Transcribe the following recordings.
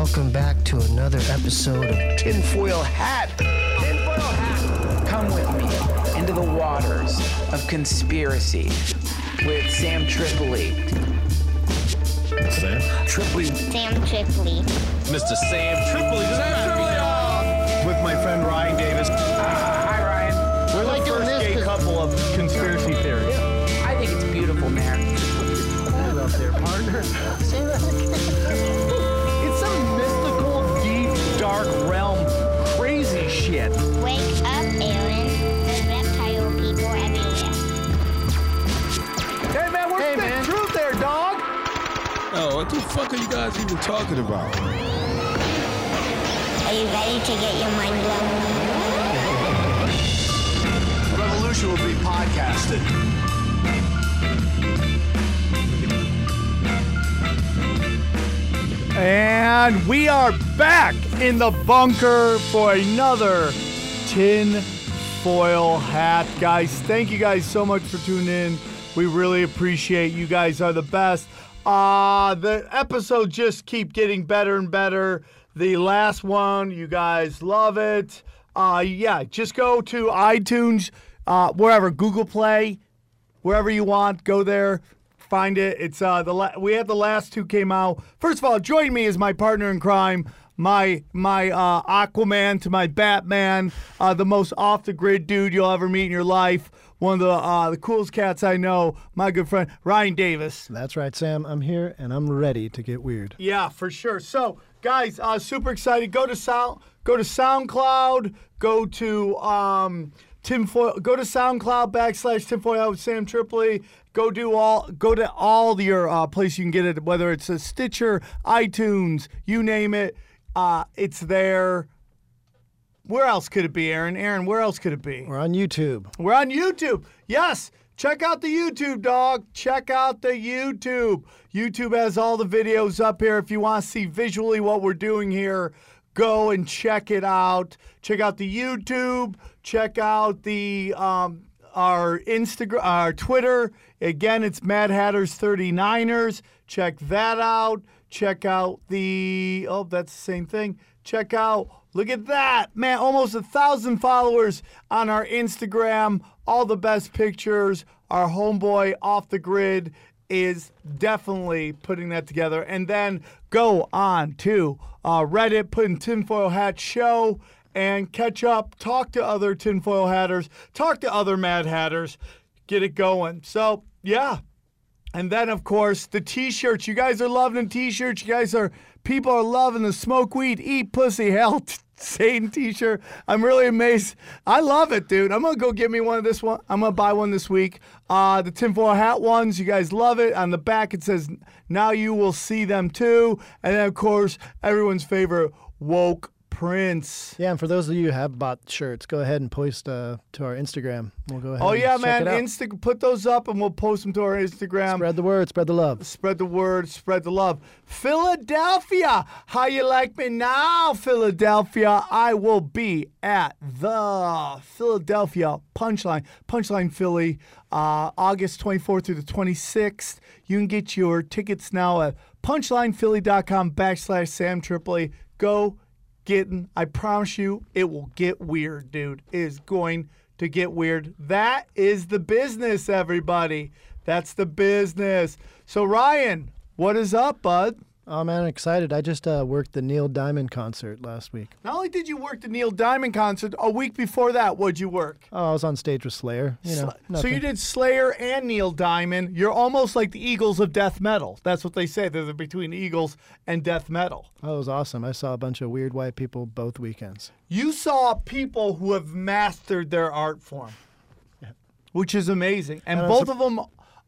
welcome back to another episode of Tinfoil Hat. Tinfoil Hat. Come with me into the waters of conspiracy with Sam Tripoli. Sam Tripoli. Sam Tripoli. Mr. Sam Tripoli. Sam Tripoli. With my friend Ryan Davis. Hi, Ryan. We're like the first gay couple of conspiracy theories. I think it's beautiful, man. I love their partner. Say that again. It's some mystical, deep, dark realm. Crazy shit. Wake up, Aaron. There's reptile people everywhere. Hey, man, where's that truth there, dog? Oh, what the fuck are you guys even talking about? Are you ready to get your mind blown? Revolution will be podcasted. And we are back in the bunker for another Tin Foil Hat, guys. Thank you guys so much for tuning in. We really appreciate you guys are the best. The episodes just keep getting better and better. The last one, you guys love it. Yeah, just go to iTunes, wherever, Google Play, wherever you want, go there. Find it. It's we had the last two came out. First of all, join me as my partner in crime, my Aquaman to my Batman, the most off the grid dude you'll ever meet in your life. One of the coolest cats I know, my good friend Ryan Davis. That's right, Sam. I'm here and I'm ready to get weird. Yeah, for sure. So, guys, super excited. Go to SoundCloud. Go to Tinfoil. Go to SoundCloud /Tinfoil with Sam Tripoli. Go to all your places you can get it, whether it's a Stitcher, iTunes, you name it. It's there. Where else could it be, Aaron? Aaron, where else could it be? We're on YouTube. We're on YouTube. Yes. Check out the YouTube, dog. Check out the YouTube. YouTube has all the videos up here. If you want to see visually what we're doing here, go and check it out. Check out the YouTube. Check out the our Instagram, our Twitter. Again, it's Mad Hatters 39ers. Check that out. Check out the, oh, that's the same thing. Check out, look at that, man, almost 1,000 followers on our Instagram. All the best pictures. Our homeboy Off the Grid is definitely putting that together. And then go on to Reddit, put in Tinfoil Hat Show, and catch up, talk to other Tinfoil Hatters, talk to other Mad Hatters, get it going. So, yeah. And then, of course, the T-shirts. You guys are loving the T-shirts. You guys are, people are loving the smoke weed, eat pussy, hell, Satan T-shirt. I'm really amazed. I love it, dude. I'm going to go get me one of this one. I'm going to buy one this week. The Tinfoil Hat ones, you guys love it. On the back, it says, now you will see them too. And then, of course, everyone's favorite, Woke Prince. Yeah, and for those of you who have bought shirts, go ahead and post to our Instagram. We'll go ahead and check it out. Put those up and we'll post them to our Instagram. Spread the word, spread the love. Spread the word, spread the love. Philadelphia, how you like me now, Philadelphia? I will be at the Philadelphia Punchline Philly, August 24th through the 26th. You can get your tickets now at punchlinephilly.com /Sam Tripoli. Go I promise you, it will get weird, dude. It is going to get weird. That is the business, everybody. That's the business. So, Ryan, what is up, bud? Oh, man, I'm excited. I just worked the Neil Diamond concert last week. Not only did you work the Neil Diamond concert, a week before that, what'd you work? Oh, I was on stage with Slayer. You know, so you did Slayer and Neil Diamond. You're almost like the Eagles of death metal. That's what they say. They're between Eagles and death metal. Oh, it was awesome. I saw a bunch of weird white people both weekends. You saw people who have mastered their art form, which is amazing. And both of them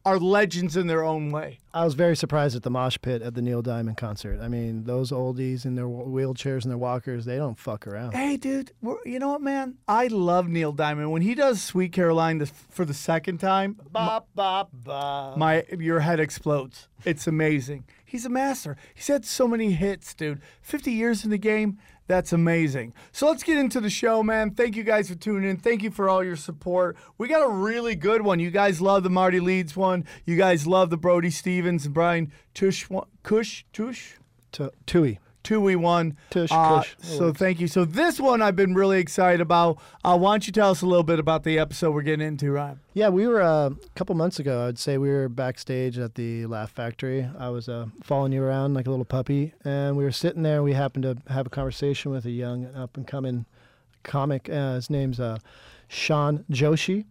are legends in their own way. I was very surprised at the mosh pit at the Neil Diamond concert. I mean, those oldies in their wheelchairs and their walkers, they don't fuck around. Hey, dude, you know what, man? I love Neil Diamond. When he does Sweet Caroline for the second time, bop, bop, bop, your head explodes. It's amazing. He's a master. He's had so many hits, dude. 50 years in the game, that's amazing. So let's get into the show, man. Thank you guys for tuning in. Thank you for all your support. We got a really good one. You guys love the Marty Leeds one. You guys love the Brody Stevens and Brian Tush. Two we won. Tush, tush. So thank you. So this one I've been really excited about. Why don't you tell us a little bit about the episode we're getting into, Ryan? Yeah, we were a couple months ago, I'd say we were backstage at the Laugh Factory. I was following you around like a little puppy, and we were sitting there. We happened to have a conversation with a young up-and-coming comic. His name's Shaan Joshi.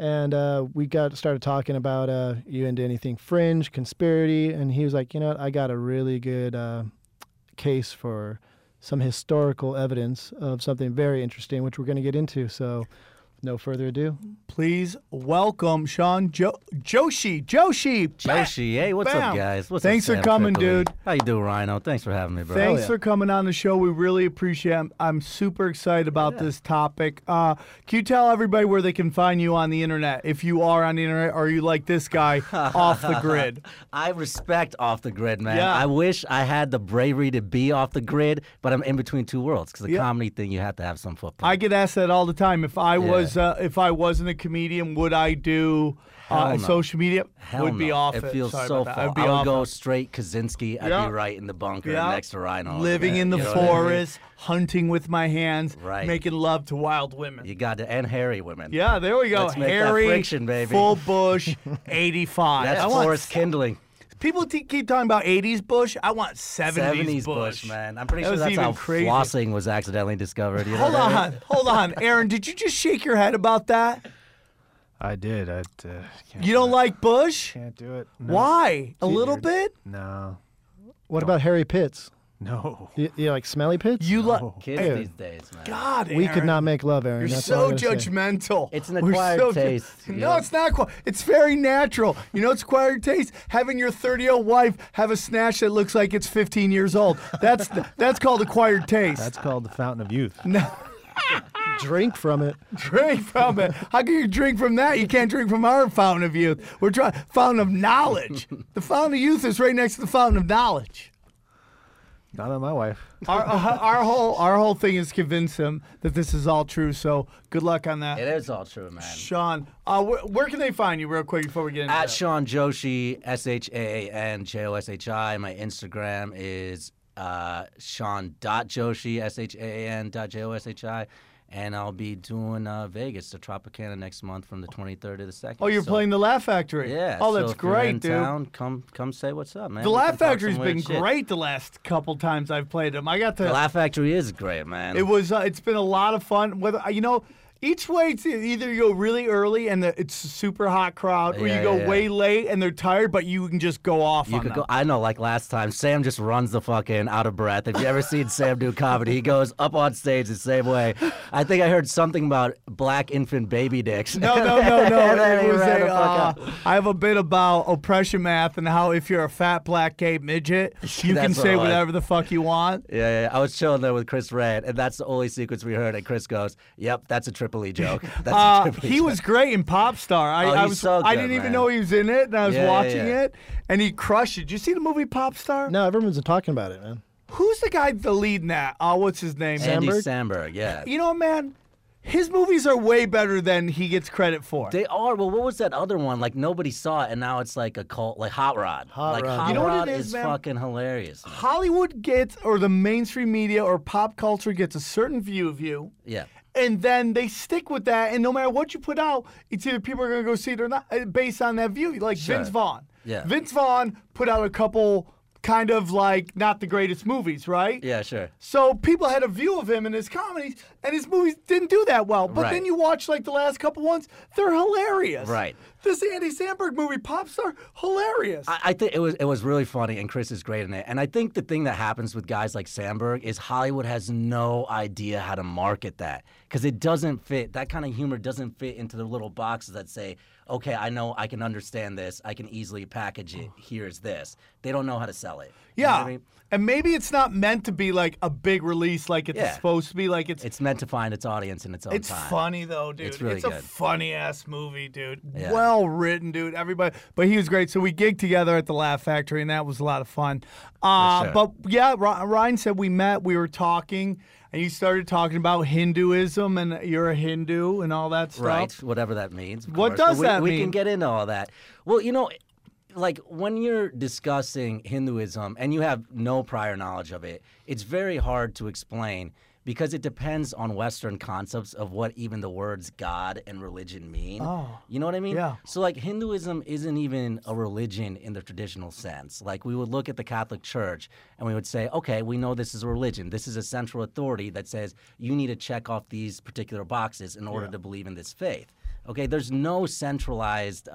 And we started talking about you into anything fringe, conspiracy, and he was like, you know what, I got a really good case for some historical evidence of something very interesting, which we're going to get into. So, no further ado. Please welcome Shaan Joshi. Joshi. Hey, what's up, guys? What's up, Sam? Thanks for coming, dude. How you doing, Rhino? Thanks for having me, bro. Thanks for coming on the show. We really appreciate it. I'm super excited about this topic. Can you tell everybody where they can find you on the internet? If you are on the internet, or are you like this guy, off the grid? I respect off the grid, man. Yeah. I wish I had the bravery to be off the grid, but I'm in between two worlds because the comedy thing, you have to have some footprint. I get asked that all the time. If I was if I wasn't a comedian, would I do social media? Hell would be no. off. It feels so far. I would go straight Kaczynski. I'd be right in the bunker next to Rhino. Living in the forest, hunting with my hands, making love to wild women. You got to, and hairy women. Yeah, there we go. Let's hairy, make that friction, baby. Full bush, 85. That's forest kindling. People keep talking about 80s bush. I want 70s bush, man. I'm pretty sure that's how flossing was accidentally discovered. You know hold on. Aaron, did you just shake your head about that? I did. You don't like bush? Can't do it. No. Why? A little bit? No. What about hairy pits? No. You like smelly pits? You love kids these days, man. God, Aaron. We could not make love, Aaron. You're so judgmental. It's an acquired taste. No, it's not acquired. It's very natural. You know it's acquired taste? Having your 30-year-old wife have a snatch that looks like it's 15 years old. That's that's called acquired taste. That's called the fountain of youth. No. Drink from it. Drink from it. How can you drink from that? You can't drink from our fountain of youth. We're trying fountain of knowledge. The fountain of youth is right next to the fountain of knowledge. Not on my wife. Our whole thing is convince him that this is all true. So good luck on that. It is all true, man. Shaan, where can they find you, real quick, before we get into it? At Shaan Joshi, ShaanJoshi. My Instagram is Shaan.Joshi, ShaanJoshi. And I'll be doing Vegas, the Tropicana, next month from the 23rd to the 2nd. Oh, you're playing the Laugh Factory. Yeah. Oh, that's great, dude. If you're in town, come say what's up, man. The Laugh Factory's been great the last couple times I've played them. The Laugh Factory is great, man. It was. It's been a lot of fun. Each way, it's either you go really early and it's a super hot crowd, or you go way late and they're tired, but you can just go off on them. I know, like last time, Sam just runs the fucking out of breath. If you ever seen Sam do comedy, he goes up on stage the same way. I think I heard something about black infant baby dicks. No. It was I have a bit about oppression math and how if you're a fat black gay midget, you can say whatever the fuck you want. Yeah. I was chilling there with Chris Rand, and that's the only sequence we heard. And Chris goes, "Yep, that's a trip." Joke. That's he was great in Pop Star. I didn't even know he was in it, and I was watching it, and he crushed it. Did you see the movie Pop Star? No, everyone's been talking about it, man. Who's the guy, the lead in that? What's his name? Andy Samberg, yeah. You know, man, his movies are way better than he gets credit for. They are. Well, what was that other one? Like, nobody saw it, and now it's like a cult, like Hot Rod. Hot Rod is fucking hilarious. Man. Hollywood gets, or the mainstream media, or pop culture gets a certain view of you. Yeah. And then they stick with that, and no matter what you put out, it's either people are going to go see it or not, based on that view. Like Vince Vaughn. Yeah. Vince Vaughn put out a couple kind of like not the greatest movies, right? Yeah, sure. So people had a view of him and his comedies, and his movies didn't do that well. But then you watch like the last couple ones, they're hilarious. Right. This Andy Samberg movie, Pop Star, hilarious. I think it was really funny, and Chris is great in it. And I think the thing that happens with guys like Samberg is Hollywood has no idea how to market that, because it doesn't fit. That kind of humor doesn't fit into the little boxes that say, okay, I know I can understand this. I can easily package it. Here's this. They don't know how to sell it. Yeah. You know what I mean? And maybe it's not meant to be like a big release like it's supposed to be. Like it's meant to find its audience in its own time. It's funny though, dude. It's really good. It's a funny-ass movie, dude. Yeah. Well written, dude. Everybody. But he was great. So we gigged together at the Laugh Factory, and that was a lot of fun. But yeah, Ryan said we met. We were talking, and you started talking about Hinduism, and you're a Hindu and all that stuff. Right, whatever that means. What does that mean? We can get into all that. Well, you know, like when you're discussing Hinduism and you have no prior knowledge of it, it's very hard to explain because it depends on Western concepts of what even the words God and religion mean. Oh, you know what I mean? Yeah. So like Hinduism isn't even a religion in the traditional sense. Like we would look at the Catholic Church and we would say, okay, we know this is a religion. This is a central authority that says you need to check off these particular boxes in order to believe in this faith. Okay, there's no centralized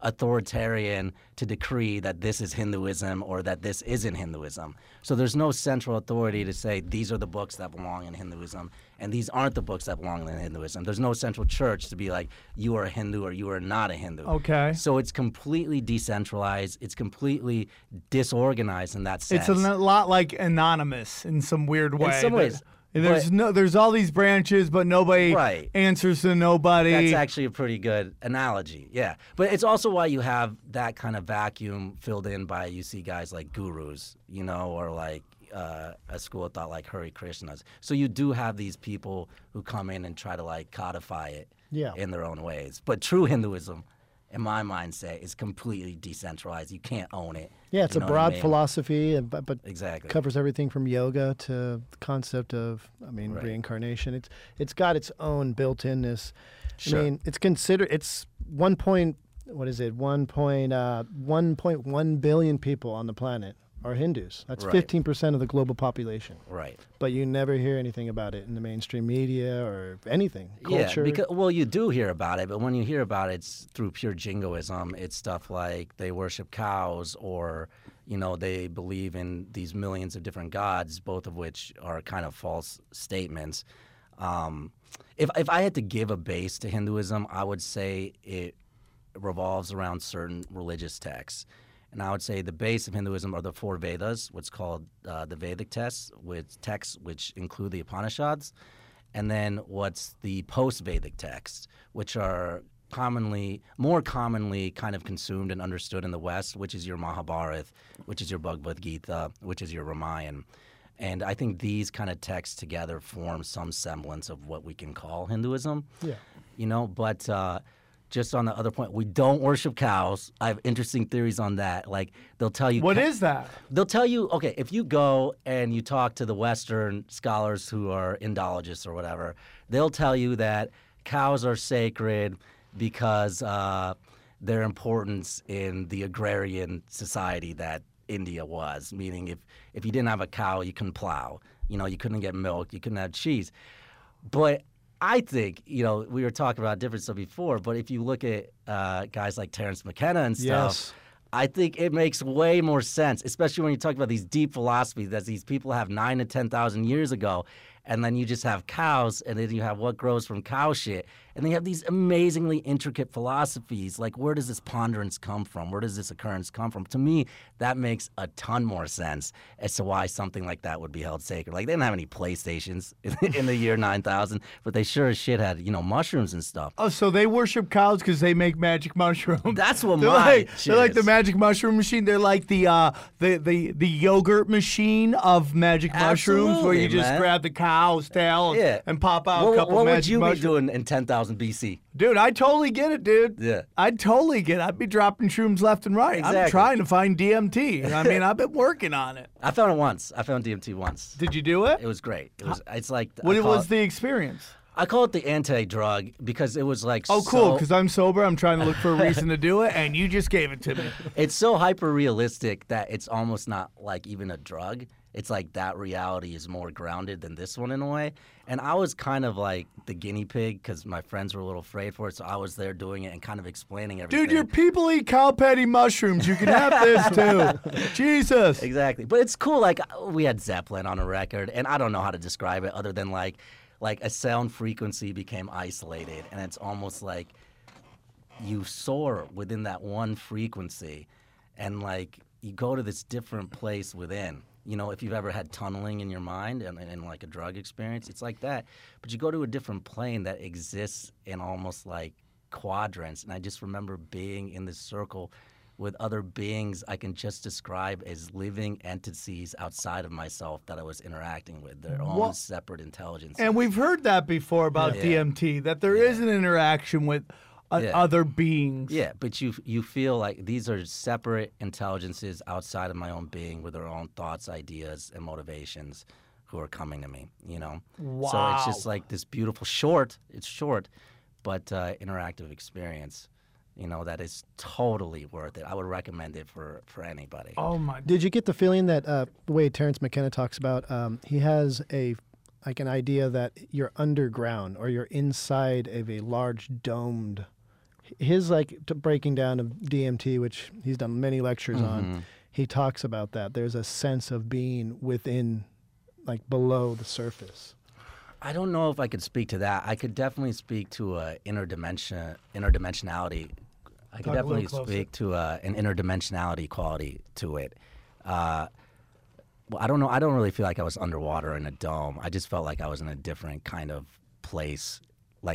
authoritarian to decree that this is Hinduism or that this isn't Hinduism. So there's no central authority to say these are the books that belong in Hinduism and these aren't the books that belong in Hinduism. There's no central church to be like, you are a Hindu or you are not a Hindu. Okay. So it's completely decentralized. It's completely disorganized in that sense. It's a lot like anonymous in some weird way. In some ways. There's all these branches, but nobody answers to nobody. That's actually a pretty good analogy, yeah. But it's also why you have that kind of vacuum filled in by, you see guys like gurus, you know, or like a school of thought like Hare Krishnas. So you do have these people who come in and try to like codify it in their own ways. But true Hinduism, in my mindset, is completely decentralized. You can't own it. Yeah, it's a broad philosophy, but exactly covers everything from yoga to the concept of, I mean, reincarnation. It's got its own built-inness. Sure. I mean, it's considered, it's 1.1 billion people on the planet are Hindus. That's 15% of the global population. Right. But you never hear anything about it in the mainstream media or anything. Culture. Yeah, because, well, you do hear about it, but when you hear about it, it's through pure jingoism. It's stuff like they worship cows or, you know, they believe in these millions of different gods, both of which are kind of false statements. If I had to give a base to Hinduism, I would say it revolves around certain religious texts. And I would say the base of Hinduism are the four Vedas, what's called the Vedic texts, which include the Upanishads, and then what's the post-Vedic texts, which are more commonly kind of consumed and understood in the West, which is your Mahabharata, which is your Bhagavad Gita, which is your Ramayana. And I think these kind of texts together form some semblance of what we can call Hinduism. Yeah. You know, but just on the other point, we don't worship cows. I have interesting theories on that. Like, they'll tell you... What is that? They'll tell you, okay, if you go and you talk to the Western scholars who are Indologists or whatever, they'll tell you that cows are sacred because their importance in the agrarian society that India was, meaning if you didn't have a cow, you couldn't plow. You know, you couldn't get milk, you couldn't have cheese. But... I think, you know, we were talking about different stuff before, but if you look at guys like Terence McKenna and stuff, I think it makes way more sense, especially when you talk about these deep philosophies that these people have 9,000 to 10,000 years ago, and then you just have cows, and then you have what grows from cow shit, and they have these amazingly intricate philosophies, like where does this ponderance come from? Where does this occurrence come from? To me, that makes a ton more sense as to why something like that would be held sacred. Like, they didn't have any PlayStations in the year 9000, but they sure as shit had, you know, mushrooms and stuff. Oh, so they worship cows because they make magic mushrooms. That's what they're They're like the magic mushroom machine. They're like the yogurt machine of magic mushrooms, where you just grab the cow's tail and pop out a couple of magic mushrooms. What would you be doing in 10,000? BC. Dude, I totally get it, dude. Yeah. I totally get it. I'd be dropping shrooms left and right. Exactly. I'm trying to find DMT. I mean, I've been working on it. I found it once. I found DMT once. Did you do it? It was great. It was it's like what was the experience? I call it the anti-drug because it was like cool, because I'm sober, I'm trying to look for a reason to do it, and you just gave it to me. It's so hyper-realistic that it's almost not like even a drug. It's like that reality is more grounded than this one in a way. And I was kind of like the guinea pig because my friends were a little afraid for it, so I was there doing it and kind of explaining everything. Dude, your people eat cow patty mushrooms. You can have this too. Jesus. Exactly. But it's cool. Like, we had Zeppelin on a record, and I don't know how to describe it other than like a sound frequency became isolated, and it's almost like you soar within that one frequency, and like you go to this different place within. You know, if you've ever had tunneling in your mind and like a drug experience, it's like that. But you go to a different plane that exists in almost like quadrants. And I just remember being in this circle with other beings I can just describe as living entities outside of myself that I was interacting with, their own separate intelligence. And we've heard that before about DMT, that there is an interaction with other beings. Yeah, but you feel like these are separate intelligences outside of my own being with their own thoughts, ideas, and motivations who are coming to me, you know? Wow. So it's just like this beautiful short, but interactive experience, you know, that is totally worth it. I would recommend it for anybody. Oh, my. Did you get the feeling that the way Terrence McKenna talks about, he has an idea that you're underground or you're inside of a large domed... His, breaking down of DMT, which he's done many lectures on, he talks about that. There's a sense of being within, below the surface. I don't know if I could speak to that. I could definitely speak to interdimensionality. I could definitely speak to an interdimensionality quality to it. Well, I don't know. I don't really feel like I was underwater in a dome. I just felt like I was in a different kind of place,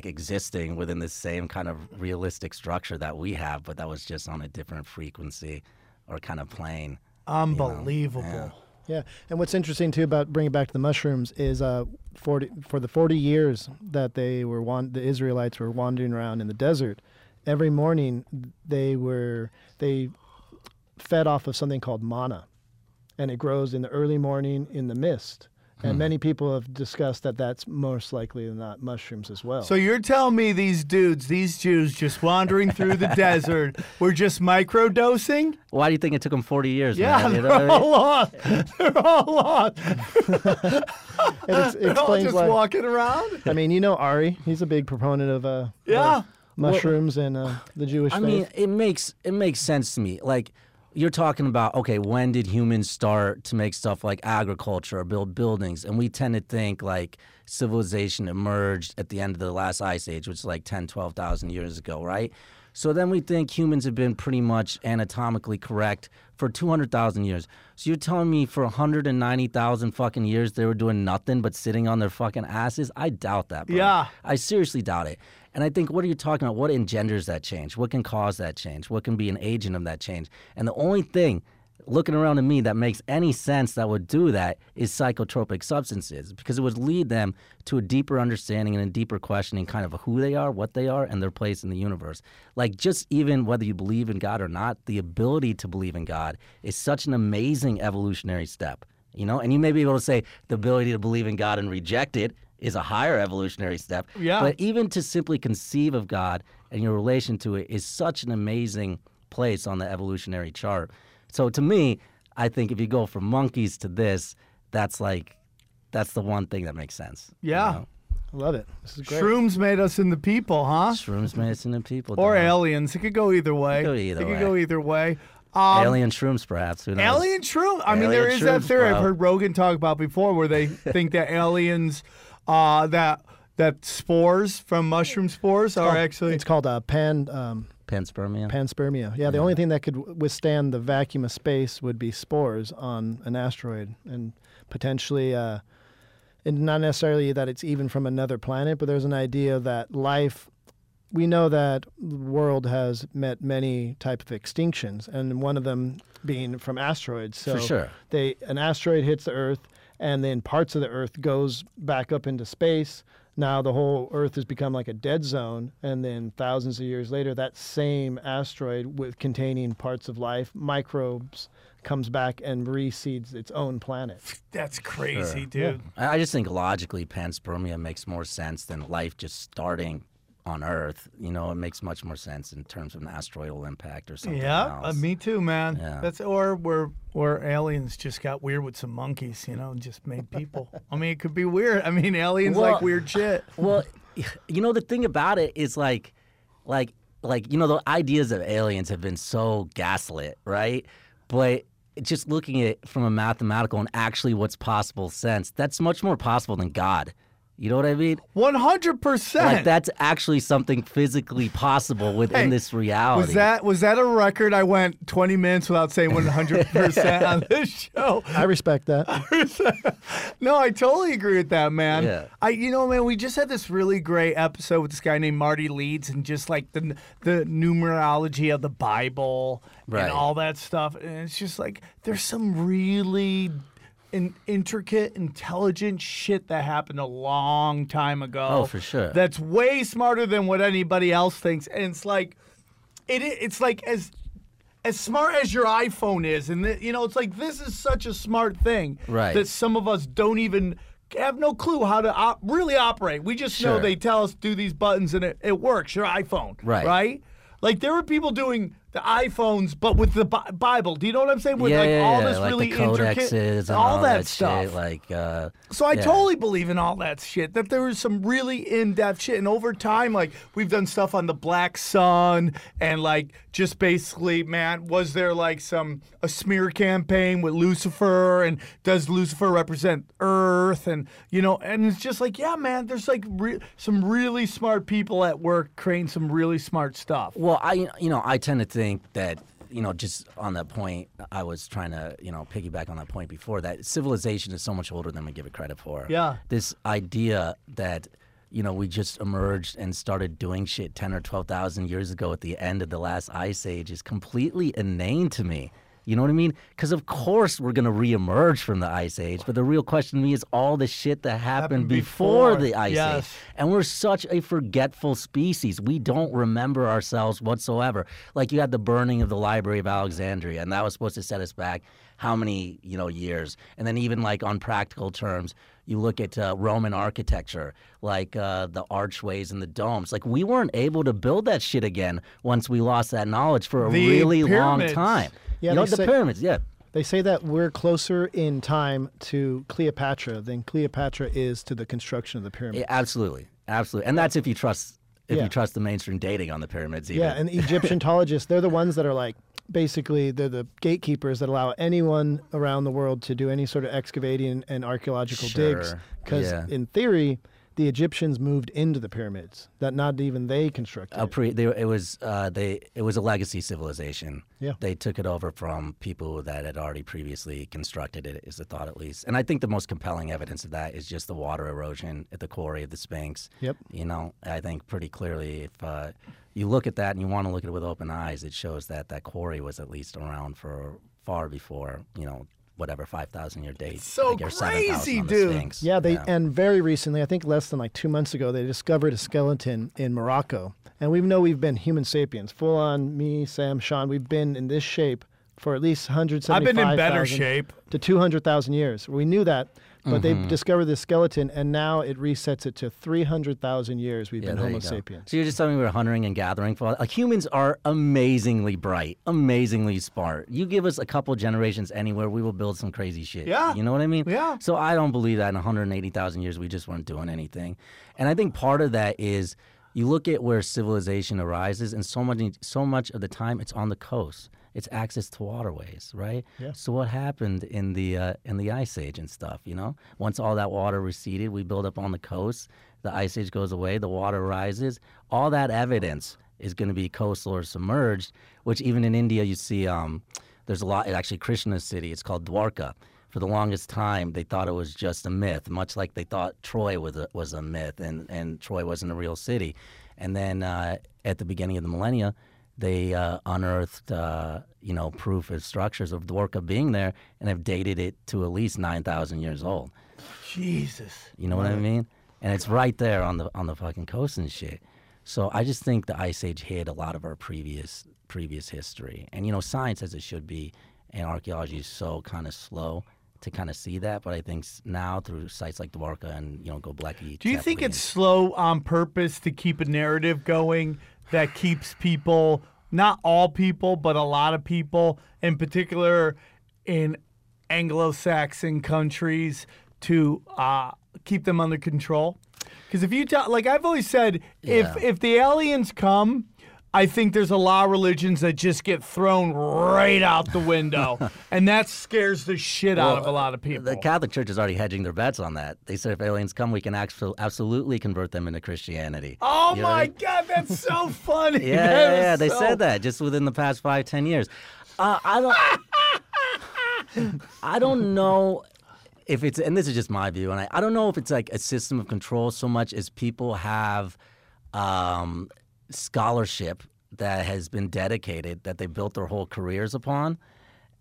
existing within the same kind of realistic structure that we have, but that was just on a different frequency or kind of plane. Unbelievable. You know? Yeah. And what's interesting, too, about bringing it back to the mushrooms is for the 40 years that they were the Israelites were wandering around in the desert, every morning they fed off of something called manna. And it grows in the early morning in the mist. And many people have discussed that that's most likely than not mushrooms as well. So you're telling me these Jews just wandering through the desert, were just microdosing? Why do you think it took them 40 years? Yeah, man? They're all lost. They're all just walking around? I mean, you know Ari, he's a big proponent of mushrooms and the Jewish faith. I mean, it makes sense to me. You're talking about, okay, when did humans start to make stuff like agriculture or build buildings? And we tend to think civilization emerged at the end of the last ice age, which is 10,000, 12,000 years ago, right? So then we think humans have been pretty much anatomically correct for 200,000 years. So you're telling me for 190,000 fucking years they were doing nothing but sitting on their fucking asses? I doubt that, bro. Yeah. I seriously doubt it. And I think, what are you talking about? What engenders that change? What can cause that change? What can be an agent of that change? And the only thing, looking around at me, that makes any sense that would do that is psychotropic substances, because it would lead them to a deeper understanding and a deeper questioning kind of who they are, what they are, and their place in the universe. Just even whether you believe in God or not, the ability to believe in God is such an amazing evolutionary step, you know? And you may be able to say the ability to believe in God and reject it is a higher evolutionary step. Yeah. But even to simply conceive of God and your relation to it is such an amazing place on the evolutionary chart. So to me, I think if you go from monkeys to this, that's the one thing that makes sense. Yeah. You know? I love it. This is great. Shrooms made us into people, huh? Shrooms made us into people. Or aliens. It could go either way. It could go either way. Alien shrooms, perhaps. Who knows? Alien shrooms. I mean, there is that theory I've heard Rogan talk about before where they think that aliens... that spores from mushroom spores are actually... It's called panspermia. Panspermia. Yeah, the only thing that could withstand the vacuum of space would be spores on an asteroid. And potentially, and not necessarily that it's even from another planet, but there's an idea that life... We know that the world has met many types of extinctions, and one of them being from asteroids. So for sure. An asteroid hits the Earth, and then parts of the Earth goes back up into space. Now the whole Earth has become like a dead zone, and then thousands of years later, that same asteroid with containing parts of life, microbes, comes back and reseeds its own planet. That's crazy, sure. Dude. Yeah. I just think logically panspermia makes more sense than life just starting on Earth. You know, it makes much more sense in terms of an asteroidal impact or something else. Me too, man. Yeah. Or aliens just got weird with some monkeys, you know, and just made people. I mean, it could be weird. I mean, aliens like weird shit. Well, you know, the thing about it is you know, the ideas of aliens have been so gaslit, right? But just looking at it from a mathematical and actually what's possible sense, that's much more possible than God. You know what I mean? 100%. That's actually something physically possible within this reality. Was that a record? I went 20 minutes without saying 100% on this show. I respect that. No, I totally agree with that, man. Yeah. You know, man, we just had this really great episode with this guy named Marty Leeds, and just the numerology of the Bible and all that stuff. And it's just there's some really intricate, intelligent shit that happened a long time ago. Oh, for sure. That's way smarter than what anybody else thinks. And it's like, it's like as smart as your iPhone is. And, you know, it's like, this is such a smart thing that some of us don't even have no clue how to really operate. We just know they tell us do these buttons and it works, your iPhone, right? Like, there were people doing the iPhones, but with the Bible. Do you know what I'm saying? With this like really intricate, and all that stuff. Shit, like, so I totally believe in all that shit. That there was some really in-depth shit, and over time, like we've done stuff on the black sun, and like just basically, man, was there like a smear campaign with Lucifer, and does Lucifer represent Earth, and you know, and it's just like, yeah, man, there's like some really smart people at work creating some really smart stuff. Well, I tend to think that, you know, just on that point, I was trying to, you know, piggyback on that point before, that civilization is so much older than we give it credit for. Yeah. This idea that, you know, we just emerged and started doing shit 10 or 12,000 years ago at the end of the last ice age is completely inane to me. You know what I mean? Because of course we're going to reemerge from the ice age, but the real question to me is all the shit that happened before the ice age. And we're such a forgetful species. We don't remember ourselves whatsoever. Like, you had the burning of the Library of Alexandria, and that was supposed to set us back how many, you know, years. And then even like on practical terms, you look at Roman architecture, like the archways and the domes. Like, we weren't able to build that shit again once we lost that knowledge for a really long time. Yeah, you know, the pyramids, They say that we're closer in time to Cleopatra than Cleopatra is to the construction of the pyramids. Yeah, absolutely, absolutely. And that's if you trust the mainstream dating on the pyramids. Even. Yeah, and the Egyptologists, they're the ones that are like, basically, they're the gatekeepers that allow anyone around the world to do any sort of excavating and archaeological digs. Because in theory, the Egyptians moved into the pyramids that not even they constructed. It was a legacy civilization. Yeah. They took it over from people that had already previously constructed it, is the thought at least. And I think the most compelling evidence of that is just the water erosion at the quarry of the Sphinx. Yep. You know, I think pretty clearly if you look at that and you want to look at it with open eyes, it shows that that quarry was at least around for far before, you know, whatever 5,000-year date. It's so crazy, dude. Yeah, and very recently, I think less than like 2 months ago, they discovered a skeleton in Morocco. And we know we've been Homo sapiens, full on me, Sam, Sean. We've been in this shape for at least 175,000 to 200,000 years. We knew that, but they discovered this skeleton, and now it resets it to 300,000 years. We've been Homo sapiens. So you're just telling me we're hunting and gathering for like humans are amazingly bright, amazingly smart. You give us a couple generations anywhere, we will build some crazy shit. Yeah, you know what I mean? Yeah. So I don't believe that in 180,000 years we just weren't doing anything, and I think part of that is you look at where civilization arises, and so much of the time it's on the coast. It's access to waterways, right? Yeah. So what happened in the Ice Age and stuff, you know? Once all that water receded, we build up on the coast, the Ice Age goes away, the water rises. All that evidence is going to be coastal or submerged, which even in India you see there's a lot, actually Krishna's city, it's called Dwarka. For the longest time, they thought it was just a myth, much like they thought Troy was a myth and Troy wasn't a real city. And then at the beginning of the millennia, they unearthed, you know, proof of structures of Dwarka being there and have dated it to at least 9,000 years old. Jesus. You know what I mean? And it's right there on the fucking coast and shit. So I just think the Ice Age hid a lot of our previous history. And, you know, science as it should be and archaeology is so kind of slow to kind of see that, but I think now through sites like Dwarka and, you know, Göbekli. Do you think it's slow on purpose to keep a narrative going that keeps people, not all people, but a lot of people, in particular in Anglo-Saxon countries, to keep them under control? Because if you tell, like I've always said, if the aliens come, I think there's a lot of religions that just get thrown right out the window, and that scares the shit out of a lot of people. The Catholic Church is already hedging their bets on that. They said if aliens come, we can absolutely convert them into Christianity. Oh, you know what I mean? God, that's so funny. yeah, they said that just within the past 5-10 years. I don't know if it's, and this is just my view, and I don't know if it's like a system of control so much as people have, scholarship that has been dedicated, that they built their whole careers upon,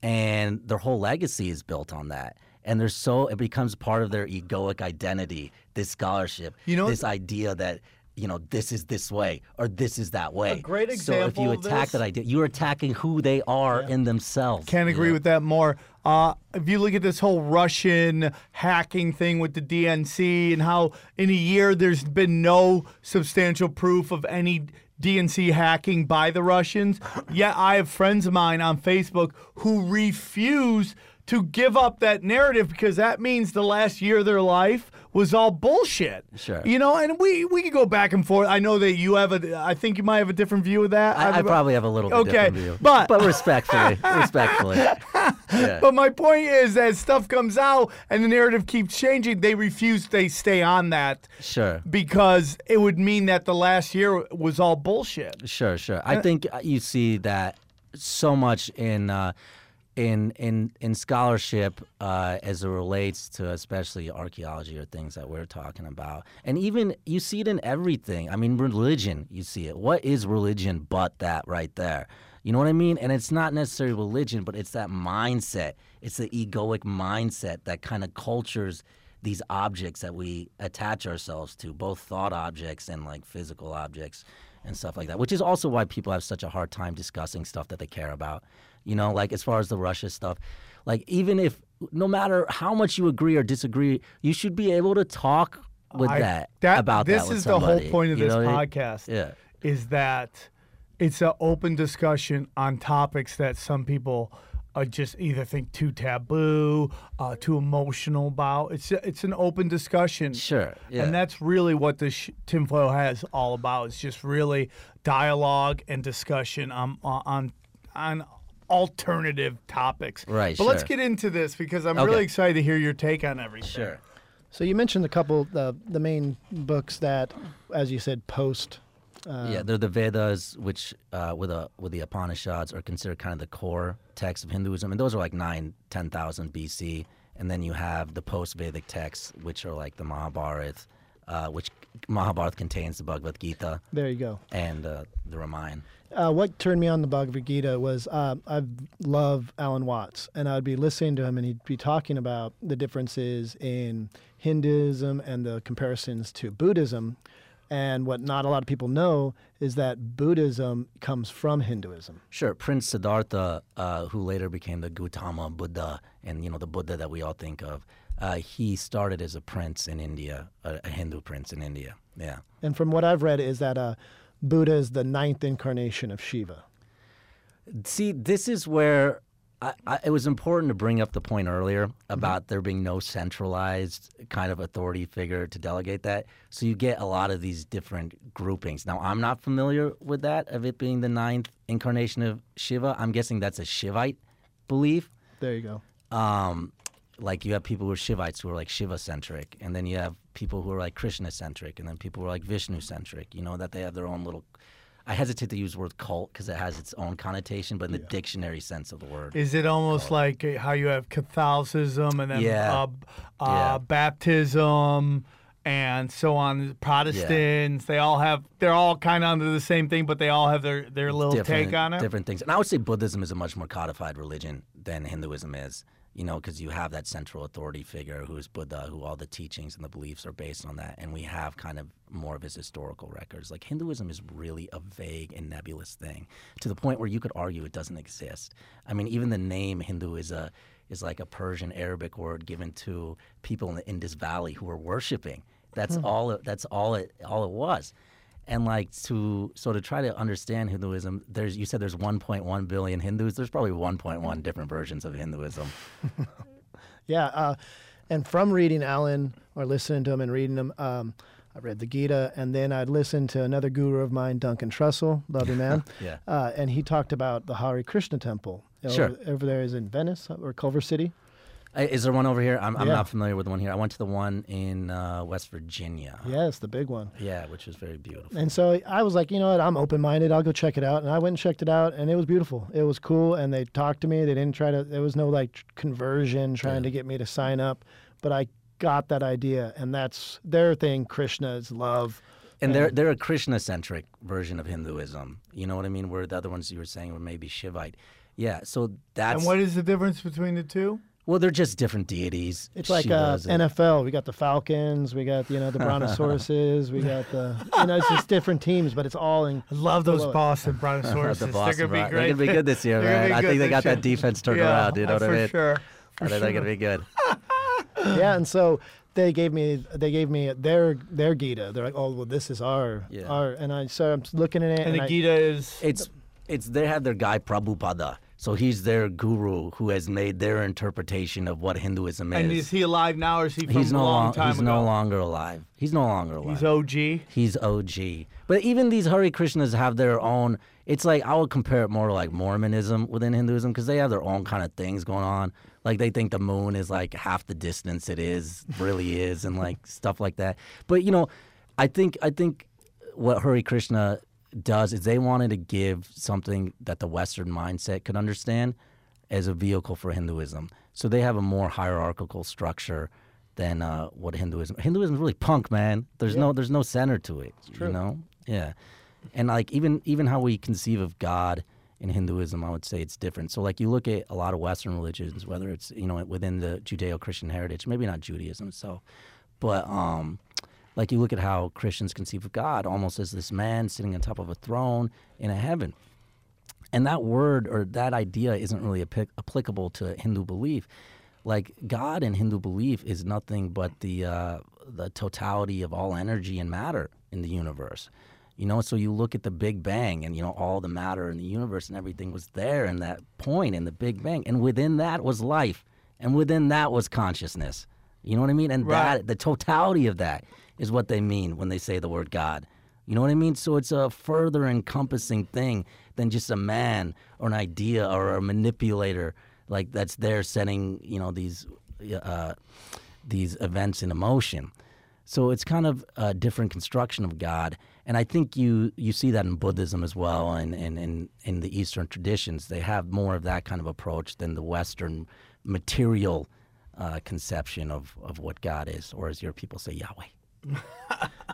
and their whole legacy is built on that. and they're so, it becomes part of their egoic identity, this scholarship, you know, this idea that, you know, this is this way or this is that way. A great example. So if you attack that idea, you're attacking who they are in themselves. Can't agree with that more. If you look at this whole Russian hacking thing with the DNC and how in a year there's been no substantial proof of any DNC hacking by the Russians, yet I have friends of mine on Facebook who refuse to give up that narrative because that means the last year of their life was all bullshit. Sure. You know, and we could go back and forth. I know that you have a, I think you might have a different view of that. I probably have a little bit different view. But respectfully, respectfully. Yeah. But my point is that stuff comes out and the narrative keeps changing. They refuse, they stay on that. Sure. Because it would mean that the last year was all bullshit. Sure, sure. I think you see that so much in scholarship as it relates to especially archaeology or things that we're talking about. And even you see it in everything. I mean, religion, you see it. What is religion but that right there? You know what I mean? And it's not necessarily religion, but it's that mindset. It's the egoic mindset that kind of cultures these objects that we attach ourselves to, both thought objects and like physical objects and stuff like that, which is also why people have such a hard time discussing stuff that they care about. You know, like as far as the Russia stuff, like even if, no matter how much you agree or disagree, you should be able to talk with about that. This is the whole point of this podcast, is that it's an open discussion on topics that some people just either think too taboo, too emotional about. It's an open discussion. Sure. Yeah. And that's really what this tinfoil hat is all about. It's just really dialogue and discussion on alternative topics. Right. But let's get into this because I'm really excited to hear your take on everything. Sure. So you mentioned a couple the main books that, as you said, post. Yeah, they're the Vedas, which with the Upanishads are considered kind of the core texts of Hinduism, and those are like 9,000 to 10,000 BC. And then you have the post-Vedic texts, which are like the Mahabharata, which Mahabharata contains the Bhagavad Gita. There you go. And the Ramayana. What turned me on the Bhagavad Gita was I love Alan Watts, and I would be listening to him, and he'd be talking about the differences in Hinduism and the comparisons to Buddhism. And what not a lot of people know is that Buddhism comes from Hinduism. Sure. Prince Siddhartha, who later became the Gautama Buddha, and, you know, the Buddha that we all think of, he started as a prince in India, a Hindu prince in India. Yeah. And from what I've read is that Buddha is the 9th incarnation of Shiva. See, this is where it was important to bring up the point earlier about there being no centralized kind of authority figure to delegate that. So you get a lot of these different groupings. Now, I'm not familiar with that, of it being the 9th incarnation of Shiva. I'm guessing that's a Shivite belief. There you go. Like you have people who are Shivites who are like Shiva-centric, and then you have people who are like Krishna-centric, and then people who are like Vishnu-centric, you know, that they have their own little... I hesitate to use the word cult because it has its own connotation, but in the dictionary sense of the word. Is it almost like how you have Catholicism and then baptism and so on, Protestants, they all have, they're all kind of under the same thing, but they all have their little take on it? Different things. And I would say Buddhism is a much more codified religion than Hinduism is, you know, because you have that central authority figure who is Buddha, who all the teachings and the beliefs are based on that, and we have kind of more of his historical records. Like Hinduism is really a vague and nebulous thing to the point where you could argue it doesn't exist. I mean, even the name Hindu is like a Persian Arabic word given to people in the Indus Valley who were worshiping. That's all it was. And like so to try to understand Hinduism, you said there's 1.1 billion Hindus. There's probably 1.1 different versions of Hinduism. And from reading Alan or listening to him and reading him, I read the Gita, and then I'd listen to another guru of mine, Duncan Trussell, lovely man. And he talked about the Hare Krishna temple. Over there is in Venice or Culver City. Is there one over here? I'm not familiar with the one here. I went to the one in West Virginia. Yes, the big one. Yeah, which was very beautiful. And so I was like, you know what, I'm open-minded. I'll go check it out. And I went and checked it out, and it was beautiful. It was cool, and they talked to me. They didn't try to – there was no, like, conversion trying to get me to sign up. But I got that idea, and that's their thing, Krishna's love. And they're a Krishna-centric version of Hinduism. You know what I mean? Where the other ones you were saying were maybe Shivite. Yeah, so that's – And what is the difference between the two? Well, they're just different deities. It's like NFL. We got the Falcons. We got, you know, the Brontosauruses. We got the, you know, it's just different teams, but it's all in. I love those Boston Brontosauruses. The Boston, they're going to be great. They're going to be good this year, man. I think they got that defense turned around. You know what I mean? For sure. I think they're going to be good. Yeah, and so they gave me their Gita. They're like, oh, well, this is our, and I'm looking at it. And the Gita is? It's they have their guy Prabhupada. So he's their guru who has made their interpretation of what Hinduism is. And is he alive now, or is he from a long time ago? He's no longer alive. He's no longer alive. He's OG? He's OG. But even these Hare Krishnas have their own, it's like, I would compare it more to like Mormonism within Hinduism, because they have their own kind of things going on. Like they think the moon is like half the distance it is, really is, and like stuff like that. But you know, I think what Hare Krishna does is they wanted to give something that the Western mindset could understand as a vehicle for Hinduism. So they have a more hierarchical structure than what Hinduism is really punk, man. There's no center to it. It's true. You know? Yeah. And like even how we conceive of God in Hinduism, I would say it's different. So like you look at a lot of Western religions, whether it's, you know, within the Judeo-Christian heritage, maybe not Judaism itself, but like you look at how Christians conceive of God almost as this man sitting on top of a throne in a heaven. And that word or that idea isn't really applicable to Hindu belief. Like God in Hindu belief is nothing but the totality of all energy and matter in the universe. You know, so you look at the Big Bang and, you know, all the matter in the universe and everything was there in that point in the Big Bang. And within that was life. And within that was consciousness. You know what I mean? And that the totality of that is what they mean when they say the word God. You know what I mean? So it's a further encompassing thing than just a man or an idea or a manipulator like that's there setting, you know, these events in motion. So it's kind of a different construction of God. And I think you see that in Buddhism as well, and in the Eastern traditions. They have more of that kind of approach than the Western material conception of what God is, or as your people say, Yahweh.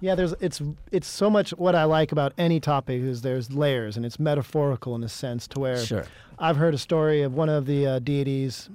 Yeah, it's so much. What I like about any topic is there's layers, and it's metaphorical in a sense to where I've heard a story of one of the deities.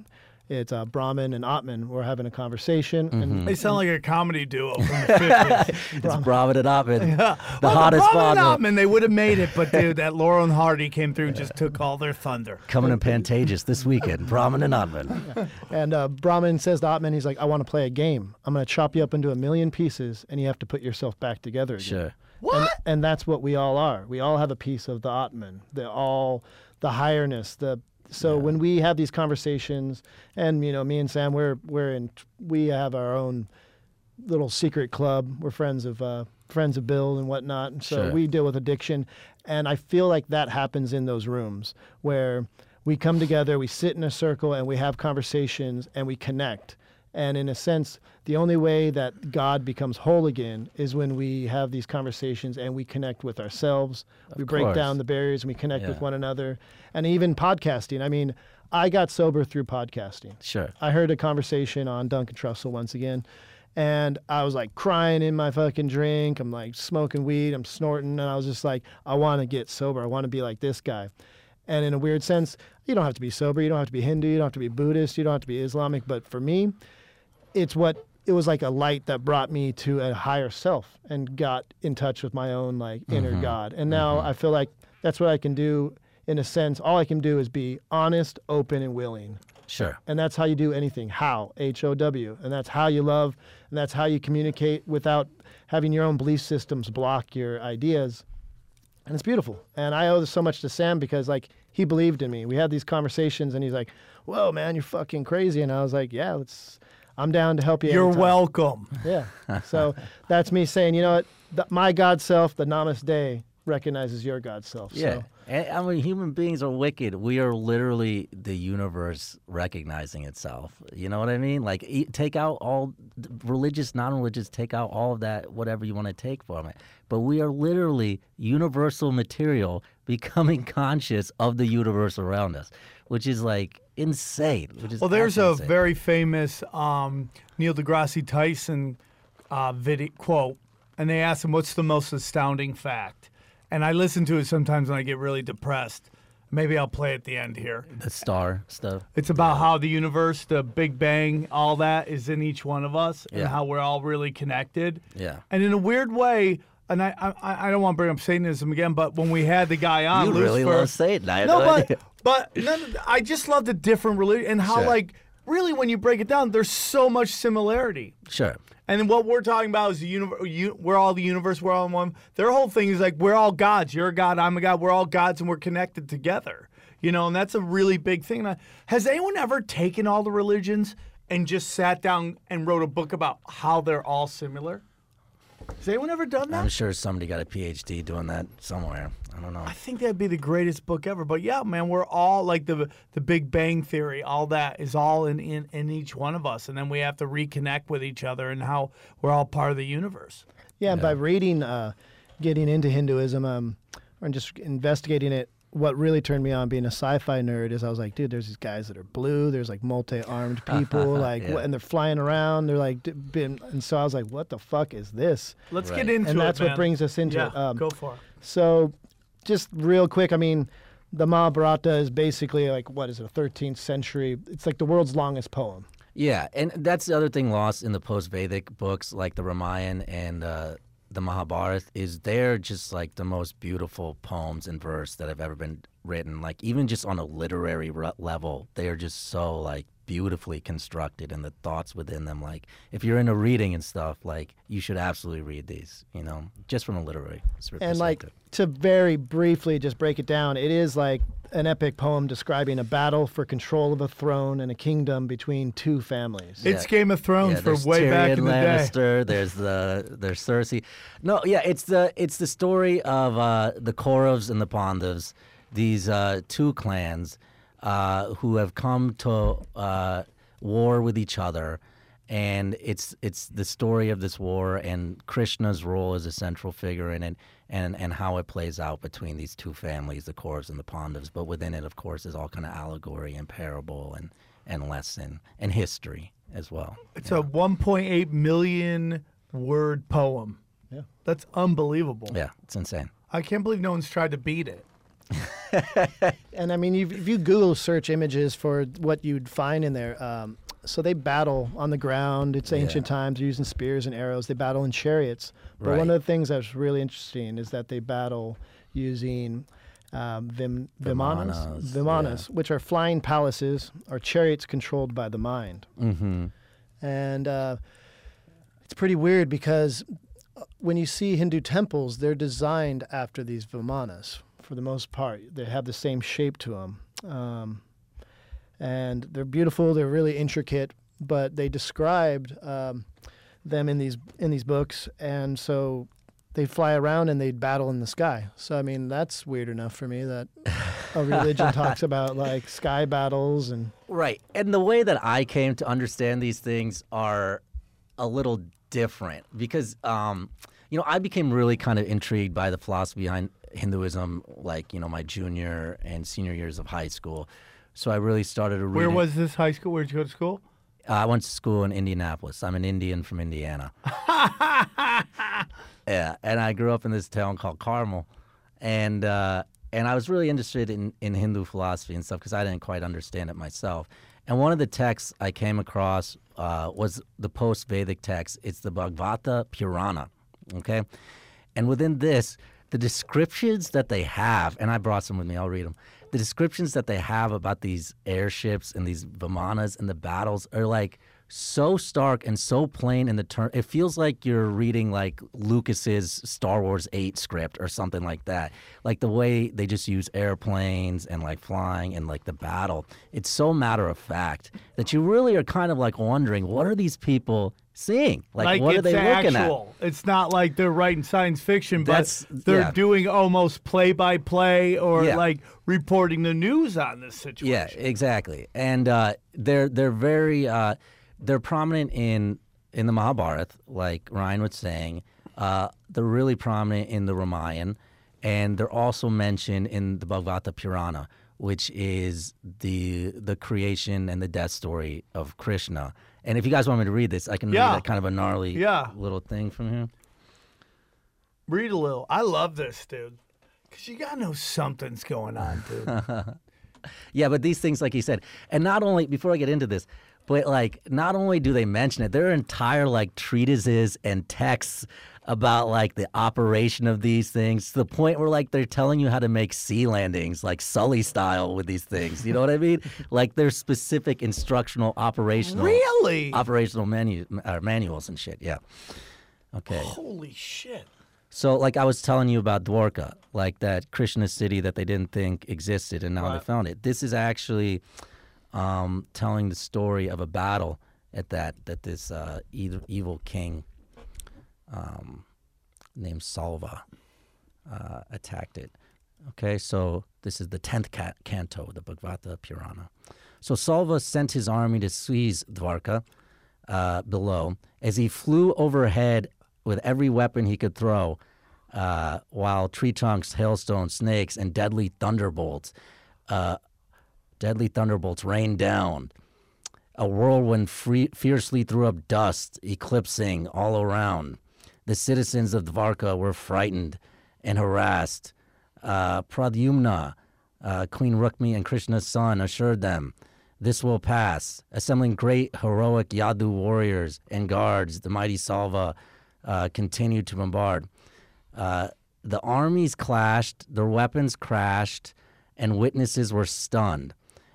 It's Brahman and Atman. We're having a conversation. And they sound like a comedy duo from the 50s. It's Brahman and Atman. Yeah. The hottest Brahman and Atman, they would have made it, but dude, that Laurel and Hardy came through and just took all their thunder. Coming to Pantages this weekend, Brahman and Atman. Yeah. And Brahman says to Atman, he's like, I want to play a game. I'm going to chop you up into a million pieces, and you have to put yourself back together again. Sure. What? And that's what we all are. We all have a piece of the Atman, the higherness, So when we have these conversations, and you know, me and Sam, we have our own little secret club. We're friends of Bill and whatnot. And so we deal with addiction, and I feel like that happens in those rooms where we come together, we sit in a circle, and we have conversations, and we connect. And in a sense, the only way that God becomes whole again is when we have these conversations and we connect with ourselves. We break down the barriers and we connect with one another. And even podcasting. I mean, I got sober through podcasting. Sure. I heard a conversation on Duncan Trussell once again, and I was like crying in my fucking drink. I'm like smoking weed. I'm snorting. And I was just like, I want to get sober. I want to be like this guy. And in a weird sense, you don't have to be sober. You don't have to be Hindu. You don't have to be Buddhist. You don't have to be Islamic. But for me, it was like a light that brought me to a higher self and got in touch with my own like inner God. And now I feel like that's what I can do in a sense. All I can do is be honest, open, and willing. Sure. And that's how you do anything. How? HOW. And that's how you love, and that's how you communicate without having your own belief systems block your ideas. And it's beautiful. And I owe this so much to Sam because like he believed in me. We had these conversations and he's like, whoa man, you're fucking crazy. And I was like, yeah, I'm down to help you. You're welcome. Yeah. So that's me saying, you know what? My God self, the Namaste, recognizes your God self. Yeah. So. I mean, human beings are wicked. We are literally the universe recognizing itself. You know what I mean? Like, take out all religious, non-religious, take out all of that, whatever you want to take from it. But we are literally universal material becoming conscious of the universe around us, which is like insane. Well, there's a very famous Neil deGrasse Tyson video quote, and they asked him, what's the most astounding fact? And I listen to it sometimes when I get really depressed. Maybe I'll play at the end here. The star stuff. It's about how the universe, the Big Bang, all that is in each one of us, and how we're all really connected. Yeah. And in a weird way, and I don't want to bring up Satanism again, but when we had the guy on, you really love Satan. No, I just love the different religion and how like really when you break it down, there's so much similarity. Sure. And what we're talking about is the universe. We're all the universe. We're all in one. Their whole thing is like, we're all gods. You're a god. I'm a god. We're all gods, and we're connected together. You know, and that's a really big thing. Has anyone ever taken all the religions and just sat down and wrote a book about how they're all similar? Has anyone ever done that? I'm sure somebody got a PhD doing that somewhere. I don't know. I think that'd be the greatest book ever. But yeah, man, we're all like the Big Bang Theory, all that is all in each one of us. And then we have to reconnect with each other and how we're all part of the universe. Yeah, and by reading, getting into Hinduism, and just investigating it, what really turned me on being a sci-fi nerd is I was like, dude, there's these guys that are blue. There's like multi-armed people, like, and they're flying around. They're like, and so I was like, what the fuck is this? Let's get into it, and that's what brings us into it. Go for it. So, just real quick, I mean, the Mahabharata is basically like, what is it, a 13th century? It's like the world's longest poem. Yeah, and that's the other thing lost in the post-Vedic books, like the Ramayana and the Mahabharata, is they're just like the most beautiful poems and verse that have ever been written. Like even just on a literary level, they are just so like beautifully constructed, and the thoughts within them. Like if you're into reading and stuff, like you should absolutely read these. You know, just from a literary perspective. And like to very briefly just break it down, it is like an epic poem describing a battle for control of a throne and a kingdom between two families. Yeah. It's Game of Thrones for way Tyrion back in the Lannister, day. There's Cersei. No, yeah, it's the story of the Kauravas and the Pandavas, these two clans who have come to war with each other, and it's the story of this war and Krishna's role as a central figure in it. And how it plays out between these two families, the Kauravas and the Pandavas. But within it, of course, is all kind of allegory and parable and lesson and history as well. It's a 1.8 million word poem. Yeah, that's unbelievable. Yeah, it's insane. I can't believe no one's tried to beat it. And I mean, if you Google search images for what you'd find in there, so they battle on the ground. It's ancient times. They're using spears and arrows. They battle in chariots. But one of the things that's really interesting is that they battle using Vimanas, which are flying palaces or chariots controlled by the mind. Mm-hmm. And it's pretty weird because when you see Hindu temples, they're designed after these Vimanas for the most part. They have the same shape to them. And they're beautiful. They're really intricate, but they described them in these books, and so they fly around and they battle in the sky. So I mean, that's weird enough for me that a religion talks about like sky battles and right. And the way that I came to understand these things are a little different because you know, I became really kind of intrigued by the philosophy behind Hinduism, like you know, my junior and senior years of high school. So I really started to read. Where was this high school? Where'd you go to school? I went to school in Indianapolis. I'm an Indian from Indiana. Yeah, and I grew up in this town called Carmel, and I was really interested in Hindu philosophy and stuff because I didn't quite understand it myself. And one of the texts I came across was the post-Vedic text. It's the Bhagavata Purana, okay? And within this, the descriptions that they have, and I brought some with me. I'll read them. The descriptions that they have about these airships and these Vimanas and the battles are like so stark and so plain in the term. It feels like you're reading like Lucas's Star Wars 8 script or something like that. Like the way they just use airplanes and like flying and like the battle. It's so matter of fact that you really are kind of like wondering, what are these people seeing? Like what are they looking at? It's not like they're writing science fiction, but they're doing almost play-by-play or like reporting the news on this situation. Yeah, exactly. And they're very they're prominent in the Mahabharata, like Ryan was saying. They're really prominent in the Ramayana, and they're also mentioned in the Bhagavata Purana, which is the creation and the death story of Krishna. And if you guys want me to read this, I can read that kind of a gnarly little thing from here. Read a little. I love this, dude. Because you gotta know something's going on, dude. Yeah, but these things, like he said, and not only, before I get into this, but like, not only do they mention it, there are entire like treatises and texts about like the operation of these things, to the point where like they're telling you how to make sea landings, like Sully style with these things. You know what I mean? Like there's specific instructional, operational manuals and shit. Yeah. Okay. Holy shit. So like I was telling you about Dwarka, like that Krishna city that they didn't think existed, and now they found it. This is actually telling the story of a battle at that this evil king named Salva attacked it. Okay, so this is the 10th canto of the Bhagavata Purana. So Salva sent his army to seize Dwarka below. As he flew overhead with every weapon he could throw, while tree trunks, hailstones, snakes, and deadly thunderbolts rained down. A whirlwind fiercely threw up dust, eclipsing all around. The citizens of Dwarka were frightened and harassed. Pradyumna, Queen Rukmi and Krishna's son, assured them, "This will pass." Assembling great heroic Yadu warriors and guards, the mighty Salva continued to bombard. The armies clashed, their weapons crashed, and witnesses were stunned.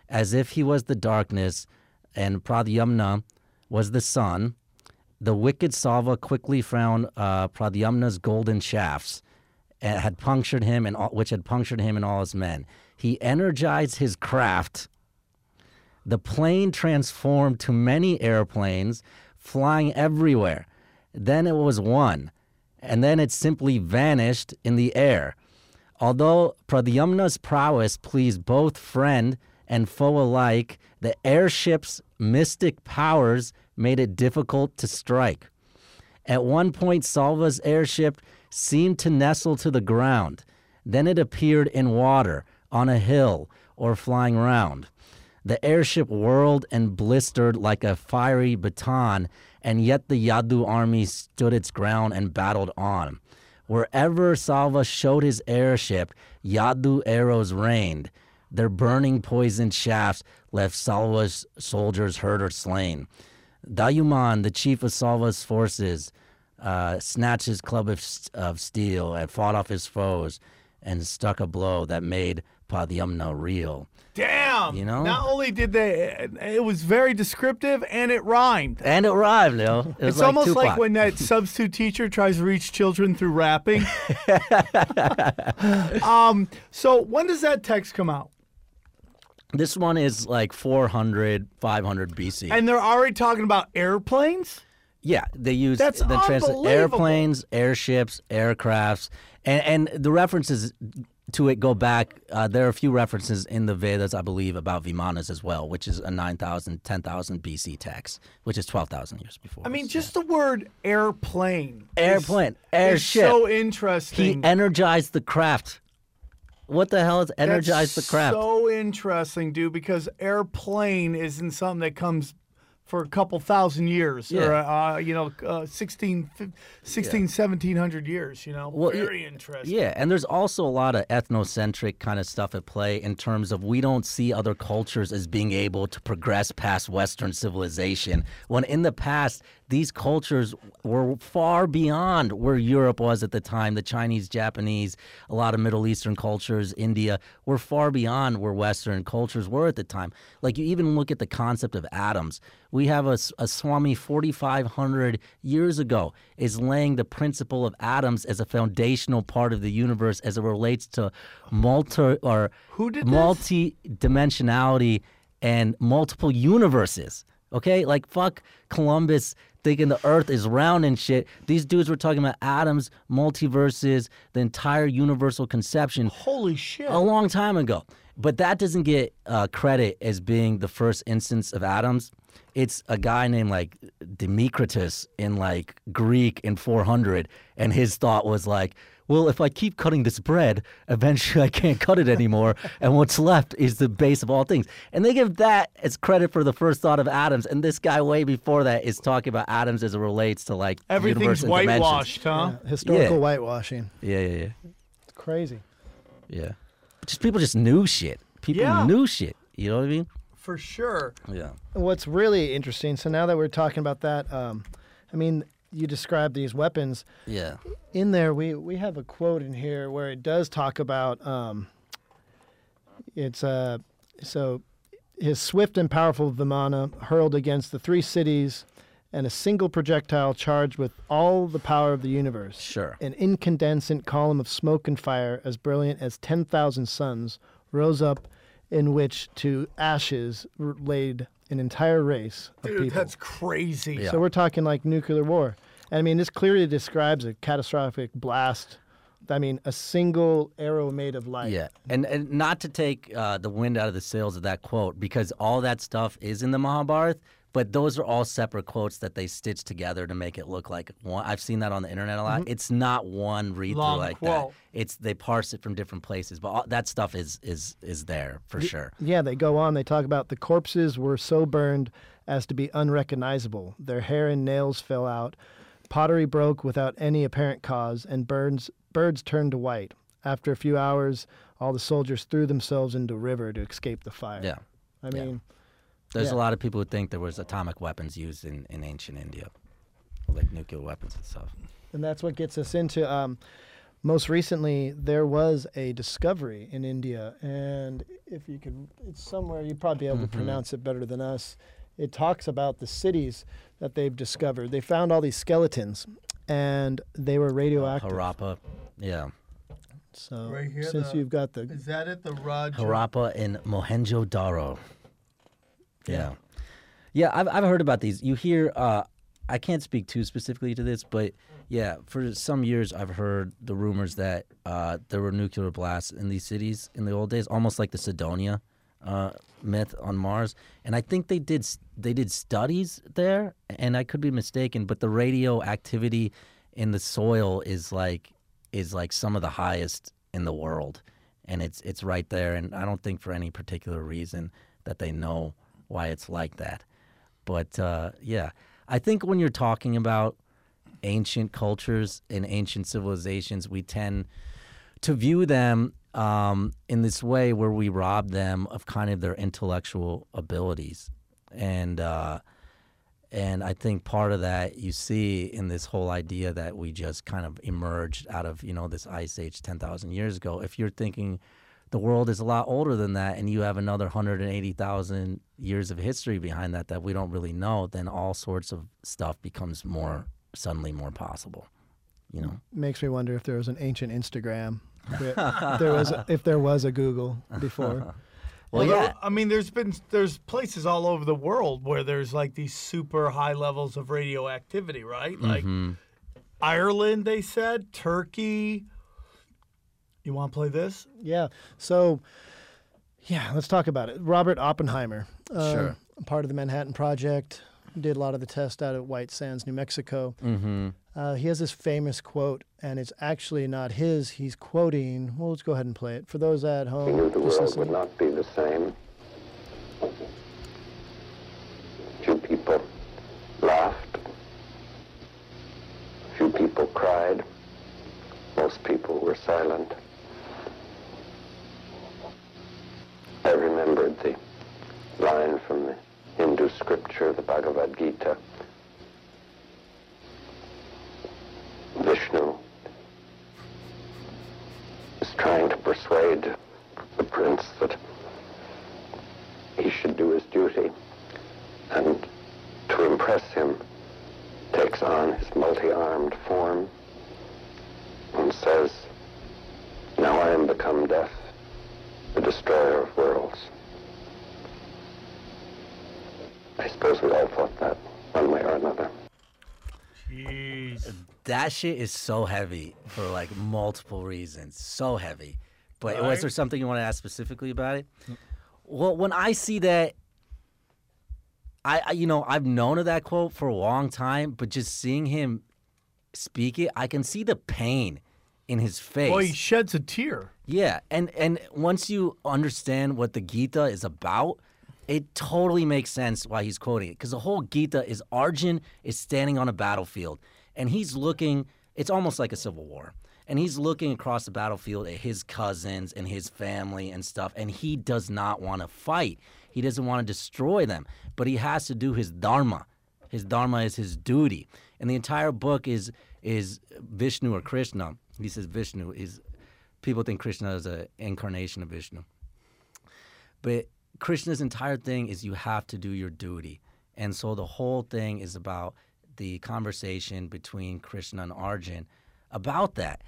As if he was the darkness and Pradyumna was the sun, the wicked Salva quickly found Pradyumna's golden shafts, had punctured him, and which had punctured him and all his men. He energized his craft. The plane transformed to many airplanes, flying everywhere. Then it was one, and then it simply vanished in the air. Although Pradyumna's prowess pleased both friend and foe alike, the airship's mystic powers made it difficult to strike. At one point, Salva's airship seemed to nestle to the ground. Then it appeared in water, on a hill, or flying round. The airship whirled and blistered like a fiery baton, and yet the Yadu army stood its ground and battled on. Wherever Salva showed his airship, Yadu arrows rained. Their burning poison shafts left Salva's soldiers hurt or slain. Dayuman, the chief of Salva's forces, snatched his club of steel and fought off his foes and stuck a blow that made Pradyumna reel. Damn! You know? Not only did they, it was very descriptive and it rhymed. And it rhymed, Leo. It's like almost Tupac. Like when that substitute teacher tries to reach children through rapping. So when does that text come out? This one is like 400, 500 BC. And they're already talking about airplanes? Yeah, they use airplanes, airships, aircrafts, and the references to it go back. There are a few references in the Vedas, I believe, about Vimanas as well, which is a 9,000, 10,000 BC text, which is 12,000 years before. I mean, just the word airplane. Airplane, airship. So interesting. He energized the craft. What the hell is energized the craft? So interesting, dude, because airplane isn't something that comes for a couple thousand years, yeah, or 1,700 years, you know. Well, very interesting. Yeah, and there's also a lot of ethnocentric kind of stuff at play in terms of we don't see other cultures as being able to progress past Western civilization, when in the past these cultures were far beyond where Europe was at the time. The Chinese, Japanese, a lot of Middle Eastern cultures, India, were far beyond where Western cultures were at the time. Like you even look at the concept of atoms. We have a Swami 4,500 years ago is laying the principle of atoms as a foundational part of the universe as it relates to multi-dimensionality and multiple universes. Okay, like fuck Columbus thinking the earth is round and shit. These dudes were talking about atoms, multiverses, the entire universal conception. Holy shit. A long time ago. But that doesn't get credit as being the first instance of atoms. It's a guy named like Democritus in like Greek in 400, and his thought was like, well, if I keep cutting this bread, eventually I can't cut it anymore, and what's left is the base of all things. And they give that as credit for the first thought of atoms, and this guy way before that is talking about atoms as it relates to like everything's whitewashed, huh? Yeah. Historical whitewashing. Yeah, yeah, yeah. It's crazy. Yeah. Just people just knew shit. People knew shit. You know what I mean? For sure. Yeah. What's really interesting, so now that we're talking about that, I mean, you described these weapons. Yeah. In there, we have a quote in here where it does talk about, so his swift and powerful Vimana hurled against the three cities and a single projectile charged with all the power of the universe. Sure. An incandescent column of smoke and fire as brilliant as 10,000 suns rose up, in which to ashes laid an entire race of people. Dude, that's crazy. Yeah. So we're talking like nuclear war. I mean, this clearly describes a catastrophic blast. I mean, a single arrow made of light. Yeah, and not to take the wind out of the sails of that quote, because all that stuff is in the Mahabharata, but those are all separate quotes that they stitch together to make it look like one. I've seen that on the internet a lot. Mm-hmm. It's not one read-through like quote. That. It's they parse it from different places, but all, that stuff is there for sure. Yeah, they go on. They talk about the corpses were so burned as to be unrecognizable. Their hair and nails fell out. Pottery broke without any apparent cause, and birds turned to white. After a few hours, all the soldiers threw themselves into a river to escape the fire. Yeah. I mean... Yeah. There's a lot of people who think there was atomic weapons used in ancient India, like nuclear weapons and stuff. And that's what gets us into, most recently, there was a discovery in India. And if you could, it's somewhere, you'd probably be able to pronounce it better than us. It talks about the cities that they've discovered. They found all these skeletons, and they were radioactive. Harappa, yeah. So right here, since you've got the... Is that it, the Raj? Harappa and Mohenjo-Daro. Yeah. Yeah, I've heard about these. You hear, I can't speak too specifically to this, but yeah, for some years I've heard the rumors that there were nuclear blasts in these cities in the old days, almost like the Cydonia myth on Mars. And I think they did studies there, and I could be mistaken, but the radioactivity in the soil is like some of the highest in the world, and it's right there. And I don't think for any particular reason that they know why it's like that. But yeah, I think when you're talking about ancient cultures and ancient civilizations, we tend to view them in this way where we rob them of kind of their intellectual abilities. And I think part of that you see in this whole idea that we just kind of emerged out of, you know, this ice age 10,000 years ago. If you're thinking the world is a lot older than that, and you have another 180,000 years of history behind that we don't really know, then all sorts of stuff becomes suddenly more possible, you know? Makes me wonder if there was an ancient Instagram, if there was a Google before. Well, yeah. I mean, there's places all over the world where there's like these super high levels of radioactivity, right? Like Ireland, they said, Turkey. You want to play this? Yeah. So, yeah, let's talk about it. Robert Oppenheimer, part of the Manhattan Project, did a lot of the tests out at White Sands, New Mexico. He has this famous quote, and it's actually not his. He's quoting, well, let's go ahead and play it. For those at home, he knew the world would not be the same. Few people laughed. Few people cried. Most people were silent. I remembered the line from the Hindu scripture, the Bhagavad Gita. Vishnu is trying to persuade the prince that he should do his duty, and to impress him takes on his multi-armed form and says, "Now I am become death, the destroyer of worlds." I suppose we all thought that one way or another. Jeez. That shit is so heavy for like multiple reasons. So heavy. But was there something you want to ask specifically about it? Well, when I see that, I you know, I've known of that quote for a long time, but just seeing him speak it, I can see the pain in his face. Well, he sheds a tear. Yeah, and once you understand what the Gita is about, it totally makes sense why he's quoting it, because the whole Gita is Arjun is standing on a battlefield, and he's looking, it's almost like a civil war, And he's looking across the battlefield at his cousins and his family and stuff, and he does not want to fight. He doesn't want to destroy them, but he has to do his dharma. His dharma is his duty. And the entire book is Vishnu or Krishna. He says Vishnu is, people think Krishna is an incarnation of Vishnu. But Krishna's entire thing is you have to do your duty. And so the whole thing is about the conversation between Krishna and Arjun about that.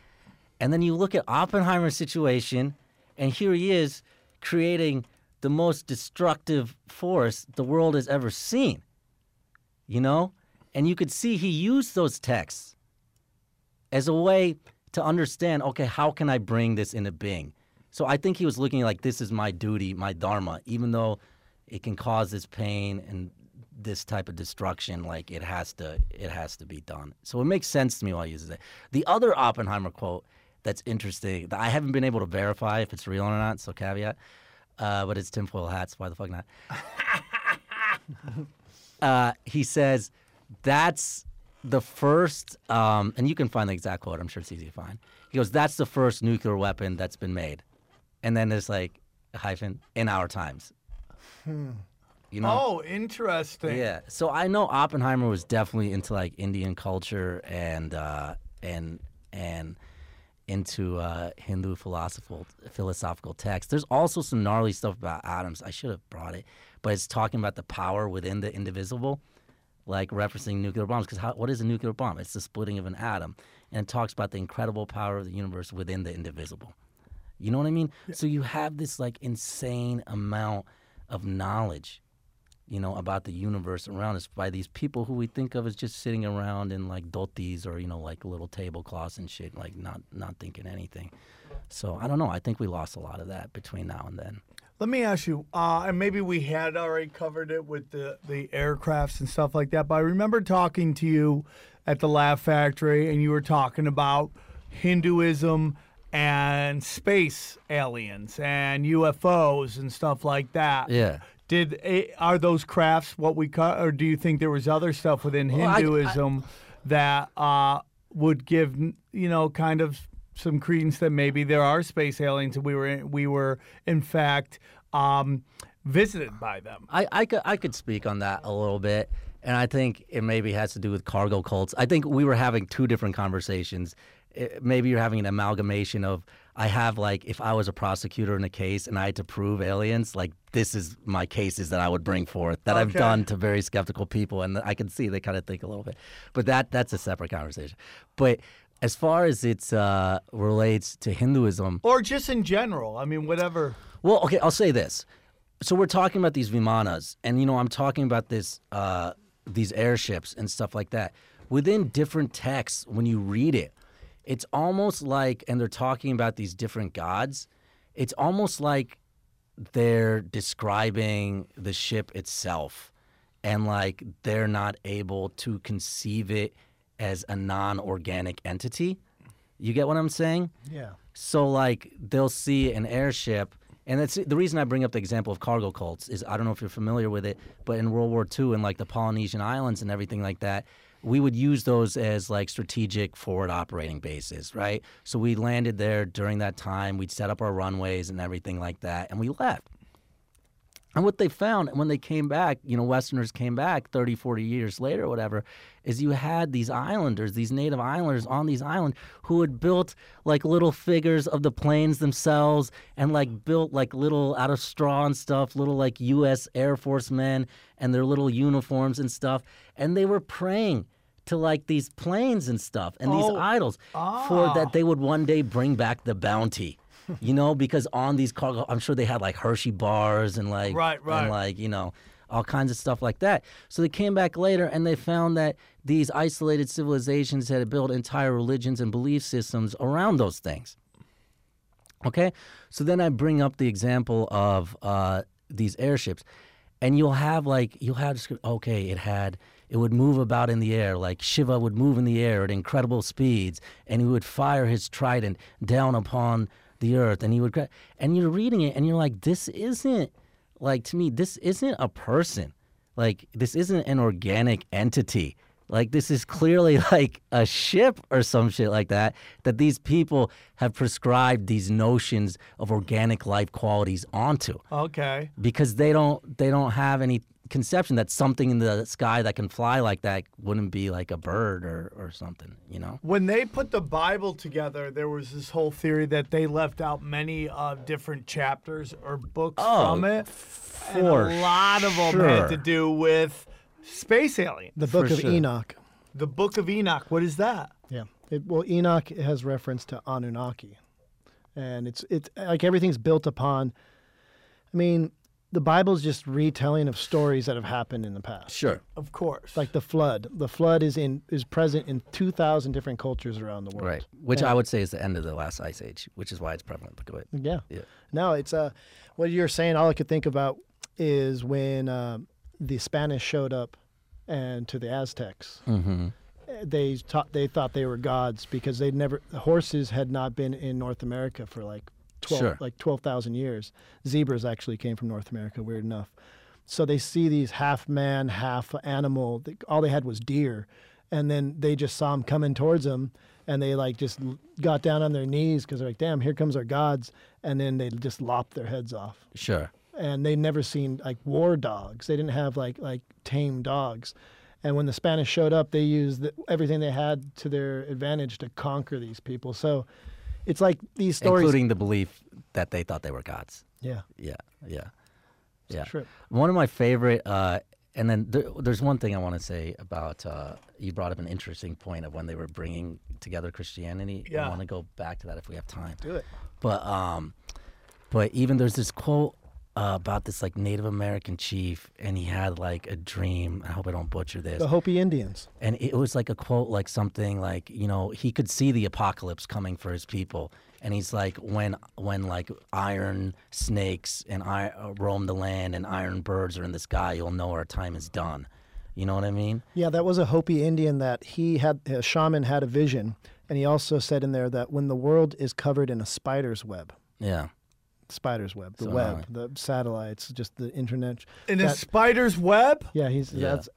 And then you look at Oppenheimer's situation, and here he is creating the most destructive force the world has ever seen. You know? And you could see he used those texts as a way to understand, okay, how can I bring this into being? So I think he was looking like, this is my duty, my dharma, even though it can cause this pain and this type of destruction, like it has to be done. So it makes sense to me why he uses it. The other Oppenheimer quote that's interesting, that I haven't been able to verify if it's real or not, so caveat, but it's tinfoil hats, why the fuck not? He says, that's the first, and you can find the exact quote, I'm sure it's easy to find. He goes, that's the first nuclear weapon that's been made. And then there's like a hyphen, in our times. You know? Oh, interesting. Yeah, so I know Oppenheimer was definitely into like Indian culture and into Hindu philosophical texts. There's also some gnarly stuff about atoms. I should have brought it, but it's talking about the power within the indivisible, like referencing nuclear bombs. Because what is a nuclear bomb? It's the splitting of an atom. And it talks about the incredible power of the universe within the indivisible. You know what I mean? Yeah. So you have this like insane amount of knowledge, you know, about the universe around us by these people who we think of as just sitting around in like dhotis or, you know, like little tablecloths and shit, like not thinking anything. So I don't know. I think we lost a lot of that between now and then. Let me ask you, and maybe we had already covered it with the aircrafts and stuff like that, but I remember talking to you at the Laugh Factory, and you were talking about Hinduism and space aliens and UFOs and stuff like that. Yeah. Are those crafts what we call, or do you think there was other stuff within Hinduism that would give, you know, kind of some credence that maybe there are space aliens and we were in fact visited by them? I could speak on that a little bit, and I think it maybe has to do with cargo cults. I think we were having two different conversations. Maybe you're having an amalgamation of, I have like, if I was a prosecutor in a case and I had to prove aliens, like this is my cases that I would bring forth that I've done to very skeptical people, and I can see they kind of think a little bit, but that's a separate conversation. But as far as it relates to Hinduism... Or just in general, I mean, whatever. Well, okay, I'll say this. So we're talking about these Vimanas, and, you know, I'm talking about this, these airships and stuff like that. Within different texts, when you read it, it's almost like, and they're talking about these different gods, it's almost like they're describing the ship itself, and, like, they're not able to conceive it as a non-organic entity. You get what I'm saying? Yeah. So like they'll see an airship, and that's the reason I bring up the example of cargo cults is, I don't know if you're familiar with it, but in World War II and like the Polynesian Islands and everything like that, we would use those as like strategic forward operating bases, right? So we landed there during that time, we'd set up our runways and everything like that, and we left. And what they found when they came back, you know, Westerners came back 30, 40 years later or whatever, is you had these islanders, these native islanders on these islands who had built like little figures of the planes themselves and like built like little out of straw and stuff, little like U.S. Air Force men and their little uniforms and stuff. And they were praying to like these planes and stuff and these idols for that they would one day bring back the bounty. You know, because on these cargo, I'm sure they had like Hershey bars and like, and like, you know, all kinds of stuff like that. So they came back later and they found that these isolated civilizations had built entire religions and belief systems around those things. Okay? So then I bring up the example of these airships, and you'll have, okay, it would move about in the air, like Shiva would move in the air at incredible speeds, and he would fire his trident down upon the earth, and he would, and you're reading it, and you're like, this isn't, like, to me, this isn't a person. Like, this isn't an organic entity. Like, this is clearly like a ship or some shit like that, that these people have prescribed these notions of organic life qualities onto. Okay. Because they don't have any conception that something in the sky that can fly like that wouldn't be like a bird or something, you know? When they put the Bible together, there was this whole theory that they left out many different chapters or books from it. And a lot of them had to do with space alien. The Book of Enoch. The Book of Enoch. What is that? Yeah. Well, Enoch has reference to Anunnaki, and it's like everything's built upon. I mean, the Bible's just retelling of stories that have happened in the past. Sure, of course. Like the flood. The flood is present in 2,000 different cultures around the world. Right. Which I would say is the end of the last ice age, which is why it's prevalent. Yeah. Yeah. No, it's what you're saying. All I could think about is when the Spanish showed up and to the Aztecs. Mm-hmm. They thought they were gods because they'd never horses had not been in North America for like 12,000 years. Zebras actually came from North America, weird enough. So they see these half man, half animal. All they had was deer, and then they just saw them coming towards them, and they like just got down on their knees because they're like, "Damn, here comes our gods!" And then they just lopped their heads off. Sure. And they'd never seen like war dogs. They didn't have like tame dogs. And when the Spanish showed up, they used everything they had to their advantage to conquer these people. So it's like these stories, including the belief that they thought they were gods. Yeah. Yeah. Yeah. It's a trip. One of my favorite, and then there's one thing I want to say about, you brought up an interesting point of when they were bringing together Christianity. Yeah. I want to go back to that if we have time. Do it. But even there's this quote about this like Native American chief, and he had like a dream. I hope I don't butcher this. The Hopi Indians. And it was like a quote, like something like, you know, he could see the apocalypse coming for his people, and he's like, when like iron snakes and roam the land and iron birds are in the sky, you'll know our time is done. You know what I mean? Yeah, that was a Hopi Indian that he had. A shaman had a vision, and he also said in there that when the world is covered in a spider's web. Yeah. Spider's web, the web, the satellites, just the internet. In a spider's web? Yeah,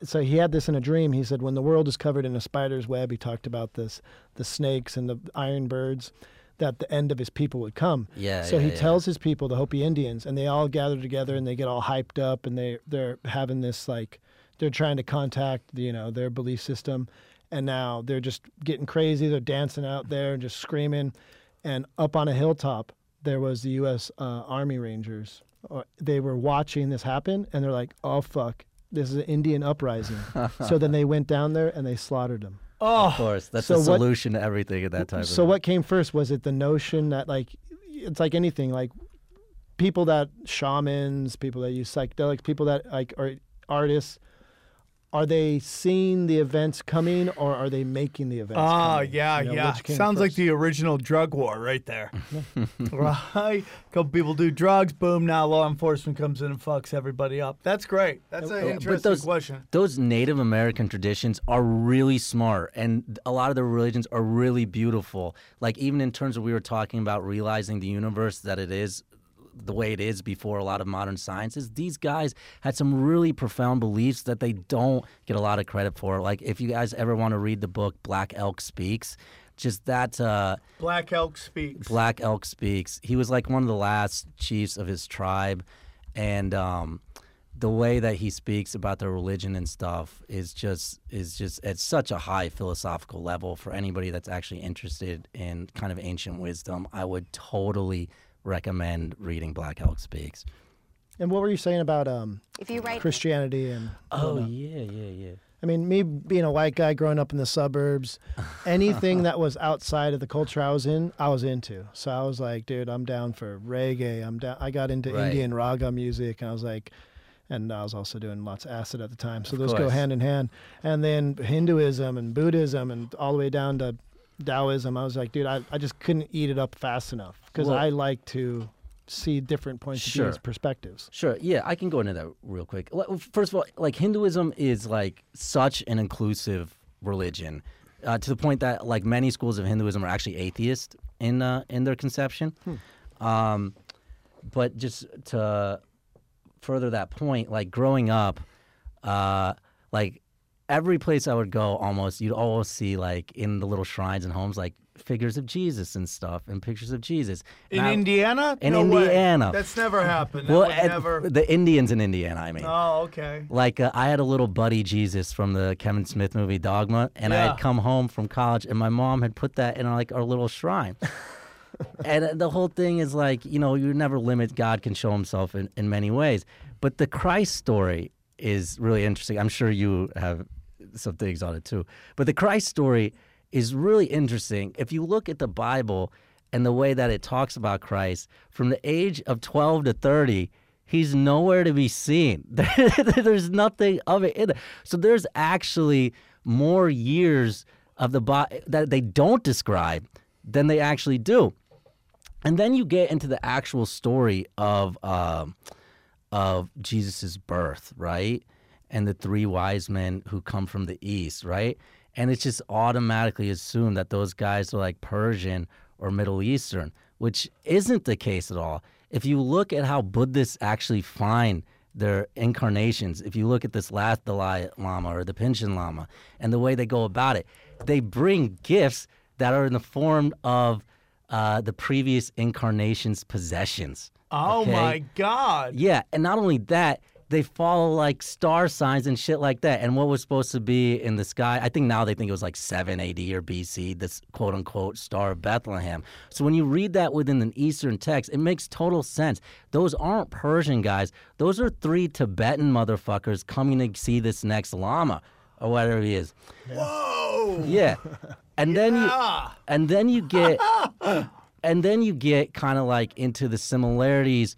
so he had this in a dream. He said, when the world is covered in a spider's web, he talked about this, the snakes and the iron birds, that the end of his people would come. Yeah. So he tells his people, the Hopi Indians, and they all gather together and they get all hyped up, and they're having this like, they're trying to contact, you know, their belief system, and now they're just getting crazy. They're dancing out there and just screaming, and up on a hilltop, there was the U.S. Army Rangers. They were watching this happen, and they're like, oh, fuck, this is an Indian uprising. So then they went down there, and they slaughtered them. Oh, of course. That's the solution to everything at that time. So what came first? Was it the notion that, like, it's like anything, like people that shamans, people that use psychedelics, people that like are artists, are they seeing the events coming, or are they making the events coming? Oh, yeah, you know, sounds like the original drug war right there. Right? A couple people do drugs, boom, now law enforcement comes in and fucks everybody up. That's great. That's an interesting question. Those Native American traditions are really smart, and a lot of their religions are really beautiful. Like, even in terms of we were talking about realizing the universe that it is the way it is before a lot of modern sciences, these guys had some really profound beliefs that they don't get a lot of credit for. Like, if you guys ever want to read the book Black Elk Speaks, just that... Black Elk Speaks. Black Elk Speaks. He was like one of the last chiefs of his tribe, and the way that he speaks about their religion and stuff is just at such a high philosophical level. For anybody that's actually interested in kind of ancient wisdom, I would totally recommend reading Black Elk Speaks. And what were you saying about Christianity and... Oh, yeah. I mean, me being a white guy growing up in the suburbs, anything that was outside of the culture I was in, I was into. So I was like, dude, I'm down for reggae. I'm down. I got into Indian raga music, and I was like... And I was also doing lots of acid at the time. So those go hand in hand. And then Hinduism and Buddhism and all the way down to Taoism. I was like, dude, I just couldn't eat it up fast enough, because I like to see different points of view, perspectives. Sure, yeah, I can go into that real quick. First of all, like, Hinduism is like such an inclusive religion, to the point that like many schools of Hinduism are actually atheist in their conception. But just to further that point, like growing up, like every place I would go, almost, you'd always see, like, in the little shrines and homes, like, figures of Jesus and stuff, and pictures of Jesus. In Indiana? In Indiana. That's never happened. Well, the Indians in Indiana, I mean. Oh, okay. Like, I had a little buddy Jesus from the Kevin Smith movie Dogma, and I had come home from college, and my mom had put that in, like, our little shrine. And the whole thing is, like, you know, you never limit. God can show himself in many ways. But the Christ story is really interesting. I'm sure you have some things on it too. But the Christ story is really interesting. If you look at the Bible and the way that it talks about Christ, from the age of 12 to 30, he's nowhere to be seen. There's nothing of it in it. So there's actually more years of the Bible that they don't describe than they actually do. And then you get into the actual story of Jesus's birth, right? And the three wise men who come from the East, right? And it's just automatically assumed that those guys are like Persian or Middle Eastern, which isn't the case at all. If you look at how Buddhists actually find their incarnations, if you look at this last Dalai Lama or the Panchen Lama and the way they go about it, they bring gifts that are in the form of the previous incarnation's possessions. Oh, okay? My God. Yeah, and not only that, they follow like star signs and shit like that. And what was supposed to be in the sky, I think now they think it was like 7 AD or BC, this quote-unquote Star of Bethlehem. So when you read that within an Eastern text, it makes total sense. Those aren't Persian guys. Those are three Tibetan motherfuckers coming to see this next Lama or whatever he is. Yeah. Whoa! Yeah. And then you get kind of like into the similarities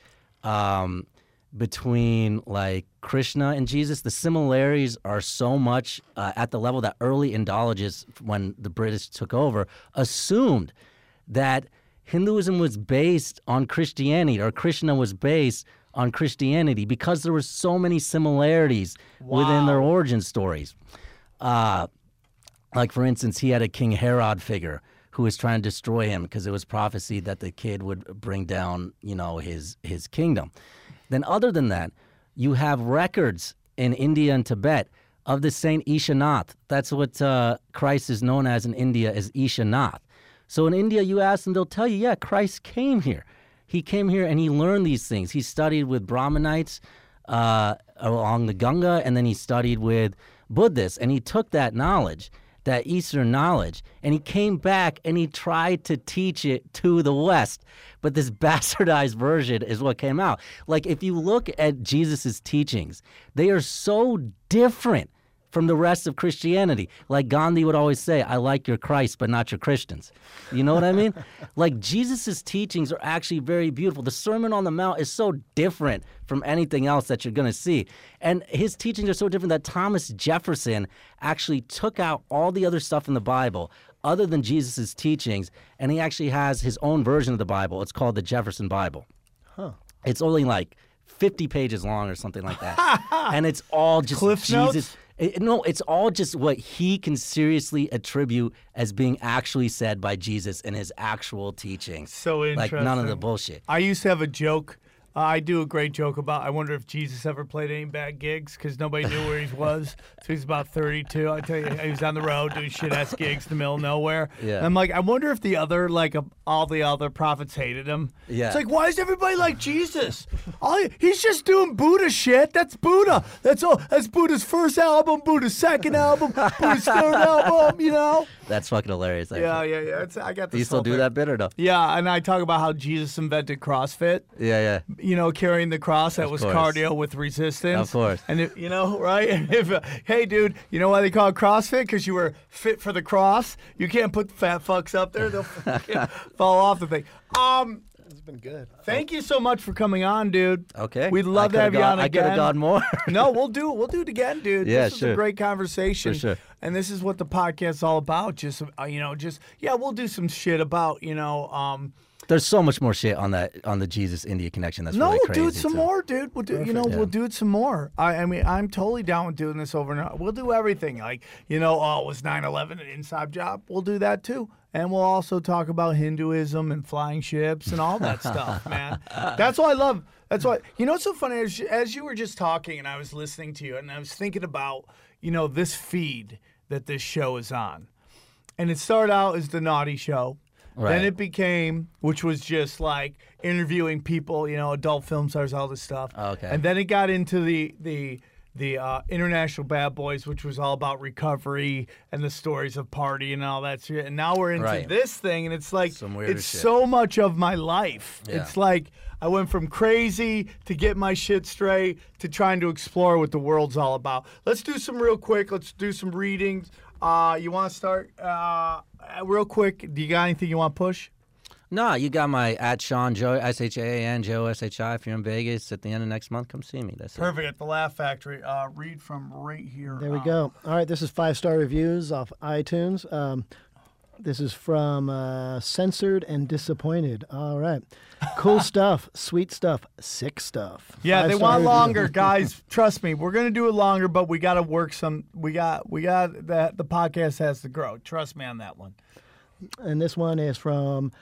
between like Krishna and Jesus. The similarities are so much at the level that early Indologists, when the British took over, assumed that Hinduism was based on Christianity or Krishna was based on Christianity because there were so many similarities within their origin stories. Like, for instance, he had a King Herod figure who was trying to destroy him because it was prophesied that the kid would bring down, you know, his kingdom. Then other than that, you have records in India and Tibet of the Saint Ishanath. That's what Christ is known as in India, as Ishanath. So in India, you ask them, they'll tell you, yeah, Christ came here. He came here and he learned these things. He studied with Brahmanites along the Ganga, and then he studied with Buddhists, and he took that knowledge, that Eastern knowledge, and he came back and he tried to teach it to the West. But this bastardized version is what came out. Like, if you look at Jesus's teachings, they are so different from the rest of Christianity. Like Gandhi would always say, I like your Christ, but not your Christians. You know what I mean? Like, Jesus's teachings are actually very beautiful. The Sermon on the Mount is so different from anything else that you're going to see. And his teachings are so different that Thomas Jefferson actually took out all the other stuff in the Bible other than Jesus's teachings, and he actually has his own version of the Bible. It's called the Jefferson Bible. Huh. It's only like 50 pages long or something like that. And it's all just Cliff Jesus notes? No, it's all just what he can seriously attribute as being actually said by Jesus in his actual teachings. So interesting. Like, none of the bullshit. I used to have a joke. I do a great joke about, I wonder if Jesus ever played any bad gigs because nobody knew where he was. So he's about 32. I tell you, he was on the road doing shit-ass gigs in the middle of nowhere. Yeah. And I'm like, I wonder if the other, like, all the other prophets hated him. Yeah. It's like, why is everybody like Jesus? He's just doing Buddha shit. That's Buddha. That's all. That's Buddha's first album, Buddha's second album, Buddha's third album, you know? That's fucking hilarious. Actually. Yeah. It's, I got this. Do you still do that bit or no? Yeah, and I talk about how Jesus invented CrossFit. Yeah. You know, carrying the cross, that was cardio with resistance. Of course. And, if, you know, right? If, hey, dude, you know why they call it CrossFit? Because you were fit for the cross. You can't put fat fucks up there. They'll fall off the thing. It's been good. Thank you so much for coming on, dude. Okay. We'd love to have you on again. I could have gone more. No, we'll do it again, dude. Yeah, this is a great conversation. For sure. And this is what the podcast's all about. Just, you know, we'll do some shit about, you know, there's so much more shit on the Jesus India connection. That's really crazy. No, we'll do it some more, dude. We'll do Perfect. You know yeah. we'll do it some more. I mean, I'm totally down with doing this over and over. We'll do everything. Like, you know, it was 9/11 an inside job? We'll do that too. And we'll also talk about Hinduism and flying ships and all that stuff, man. That's what I love. That's why, you know, it's so funny. As you were just talking and I was listening to you and I was thinking about, you know, this feed that this show is on. And it started out as The Naughty Show. Right. Then it became, which was just like interviewing people, you know, adult film stars, all this stuff. Okay. And then it got into the International Bad Boys, which was all about recovery and the stories of party and all that shit. And now we're into this thing, and it's like, it's shit. So much of my life. Yeah. It's like I went from crazy to get my shit straight to trying to explore what the world's all about. Let's do some real quick. Let's do some readings. You want to start real quick? Do you got anything you want to push? No, you got my @ShaanJoshi, S-H-A-A-N, Joe, S-H-I. If you're in Vegas at the end of next month, come see me. That's perfect. It. At the Laugh Factory. Read from right here. There we go. All right, this is 5-star reviews off iTunes. This is from Censored and Disappointed. All right. Cool stuff, sweet stuff, sick stuff. Yeah, they want longer, guys. Trust me, we're going to do it longer, but we got to work some. We got that. The podcast has to grow. Trust me on that one. And this one is from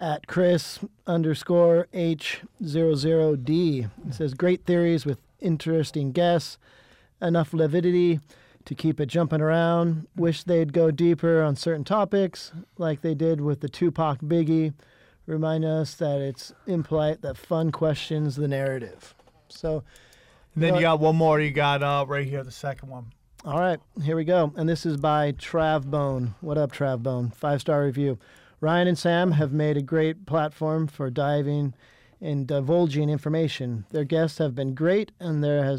@Chris_H00D. It says, great theories with interesting guests, enough levity to keep it jumping around. Wish they'd go deeper on certain topics, like they did with the Tupac Biggie. Remind us that it's impolite that fun questions the narrative. So, and then you got one more. You got right here, the second one. All right, here we go. And this is by Travbone. What up, Travbone? 5-star review. Ryan and Sam have made a great platform for diving and divulging information. Their guests have been great, and there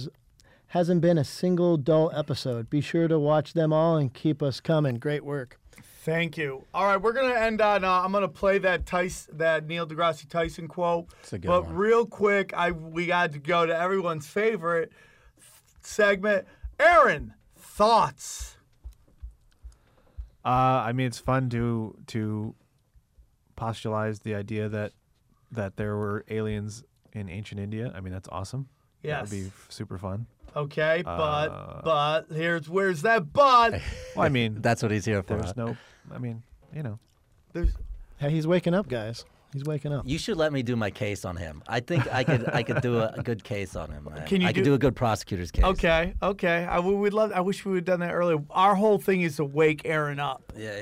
hasn't been a single dull episode. Be sure to watch them all and keep us coming. Great work. Thank you. All right, we're going to end on, I'm going to play that Neil deGrasse Tyson quote. It's a good one. But real quick, we got to go to everyone's favorite segment, Aaron, thoughts. I mean, it's fun to postulate the idea that there were aliens in ancient India. I mean, that's awesome. Yes. That would be super fun. Okay, but where's that but? Well, I mean, that's what he's here for. There's no, I mean, you know, hey, he's waking up, guys. He's waking up. You should let me do my case on him. I think I could do a good case on him. Can you I could do a good prosecutor's case. Okay, okay. I wish we would have done that earlier. Our whole thing is to wake Aaron up. Yeah.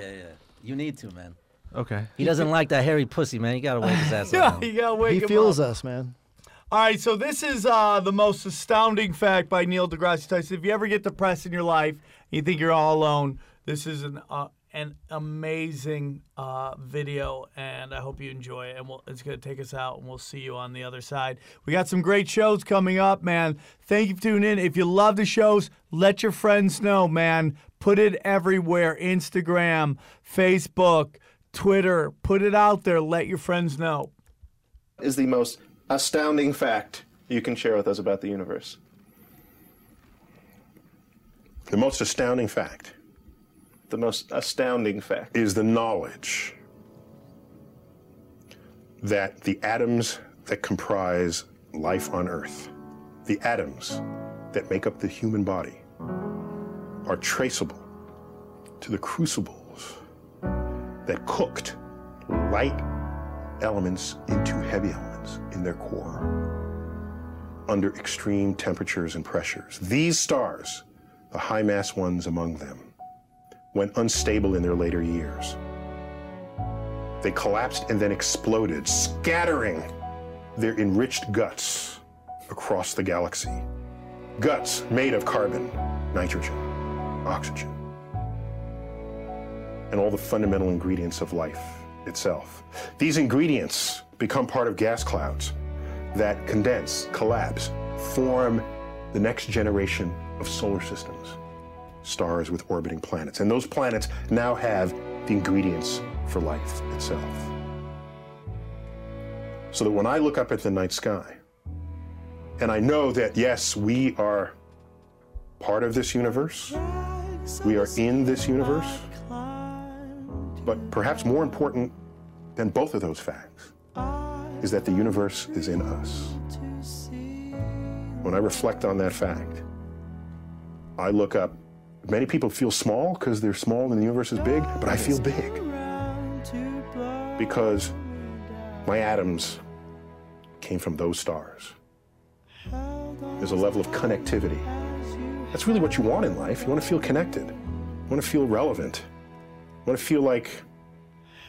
You need to, man. Okay. He doesn't like that hairy pussy, man. You gotta wake his ass up. Yeah, you gotta wake him up. He fuels us, man. All right, so this is the most astounding fact by Neil deGrasse Tyson. If you ever get depressed in your life, you think you're all alone, this is an amazing video, and I hope you enjoy it. And it's going to take us out, and we'll see you on the other side. We got some great shows coming up, man. Thank you for tuning in. If you love the shows, let your friends know, man. Put it everywhere, Instagram, Facebook, Twitter. Put it out there. Let your friends know. Is the most astounding fact you can share with us about the universe? The most astounding fact. The most astounding fact is the knowledge that the atoms that comprise life on Earth, the atoms that make up the human body, are traceable to the crucibles that cooked light elements into heavy elements in their core under extreme temperatures and pressures. These stars, the high mass ones among them, went unstable in their later years. They collapsed and then exploded, scattering their enriched guts across the galaxy. Guts made of carbon, nitrogen, oxygen, and all the fundamental ingredients of life itself. These ingredients become part of gas clouds that condense, collapse, form the next generation of solar systems. Stars with orbiting planets, and those planets now have the ingredients for life itself. So that when I look up at the night sky, and I know that, yes, we are part of this universe, we are in this universe, but perhaps more important than both of those facts is that the universe is in us. When I reflect on that fact, I look up. Many people feel small because they're small and the universe is big, but I feel big because my atoms came from those stars. There's a level of connectivity That's really what you want in life. You want to feel connected. You want to feel relevant. You want to feel like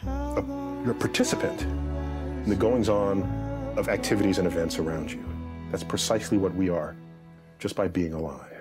you're a participant in the goings-on of activities and events around you. That's precisely what we are, just by being alive.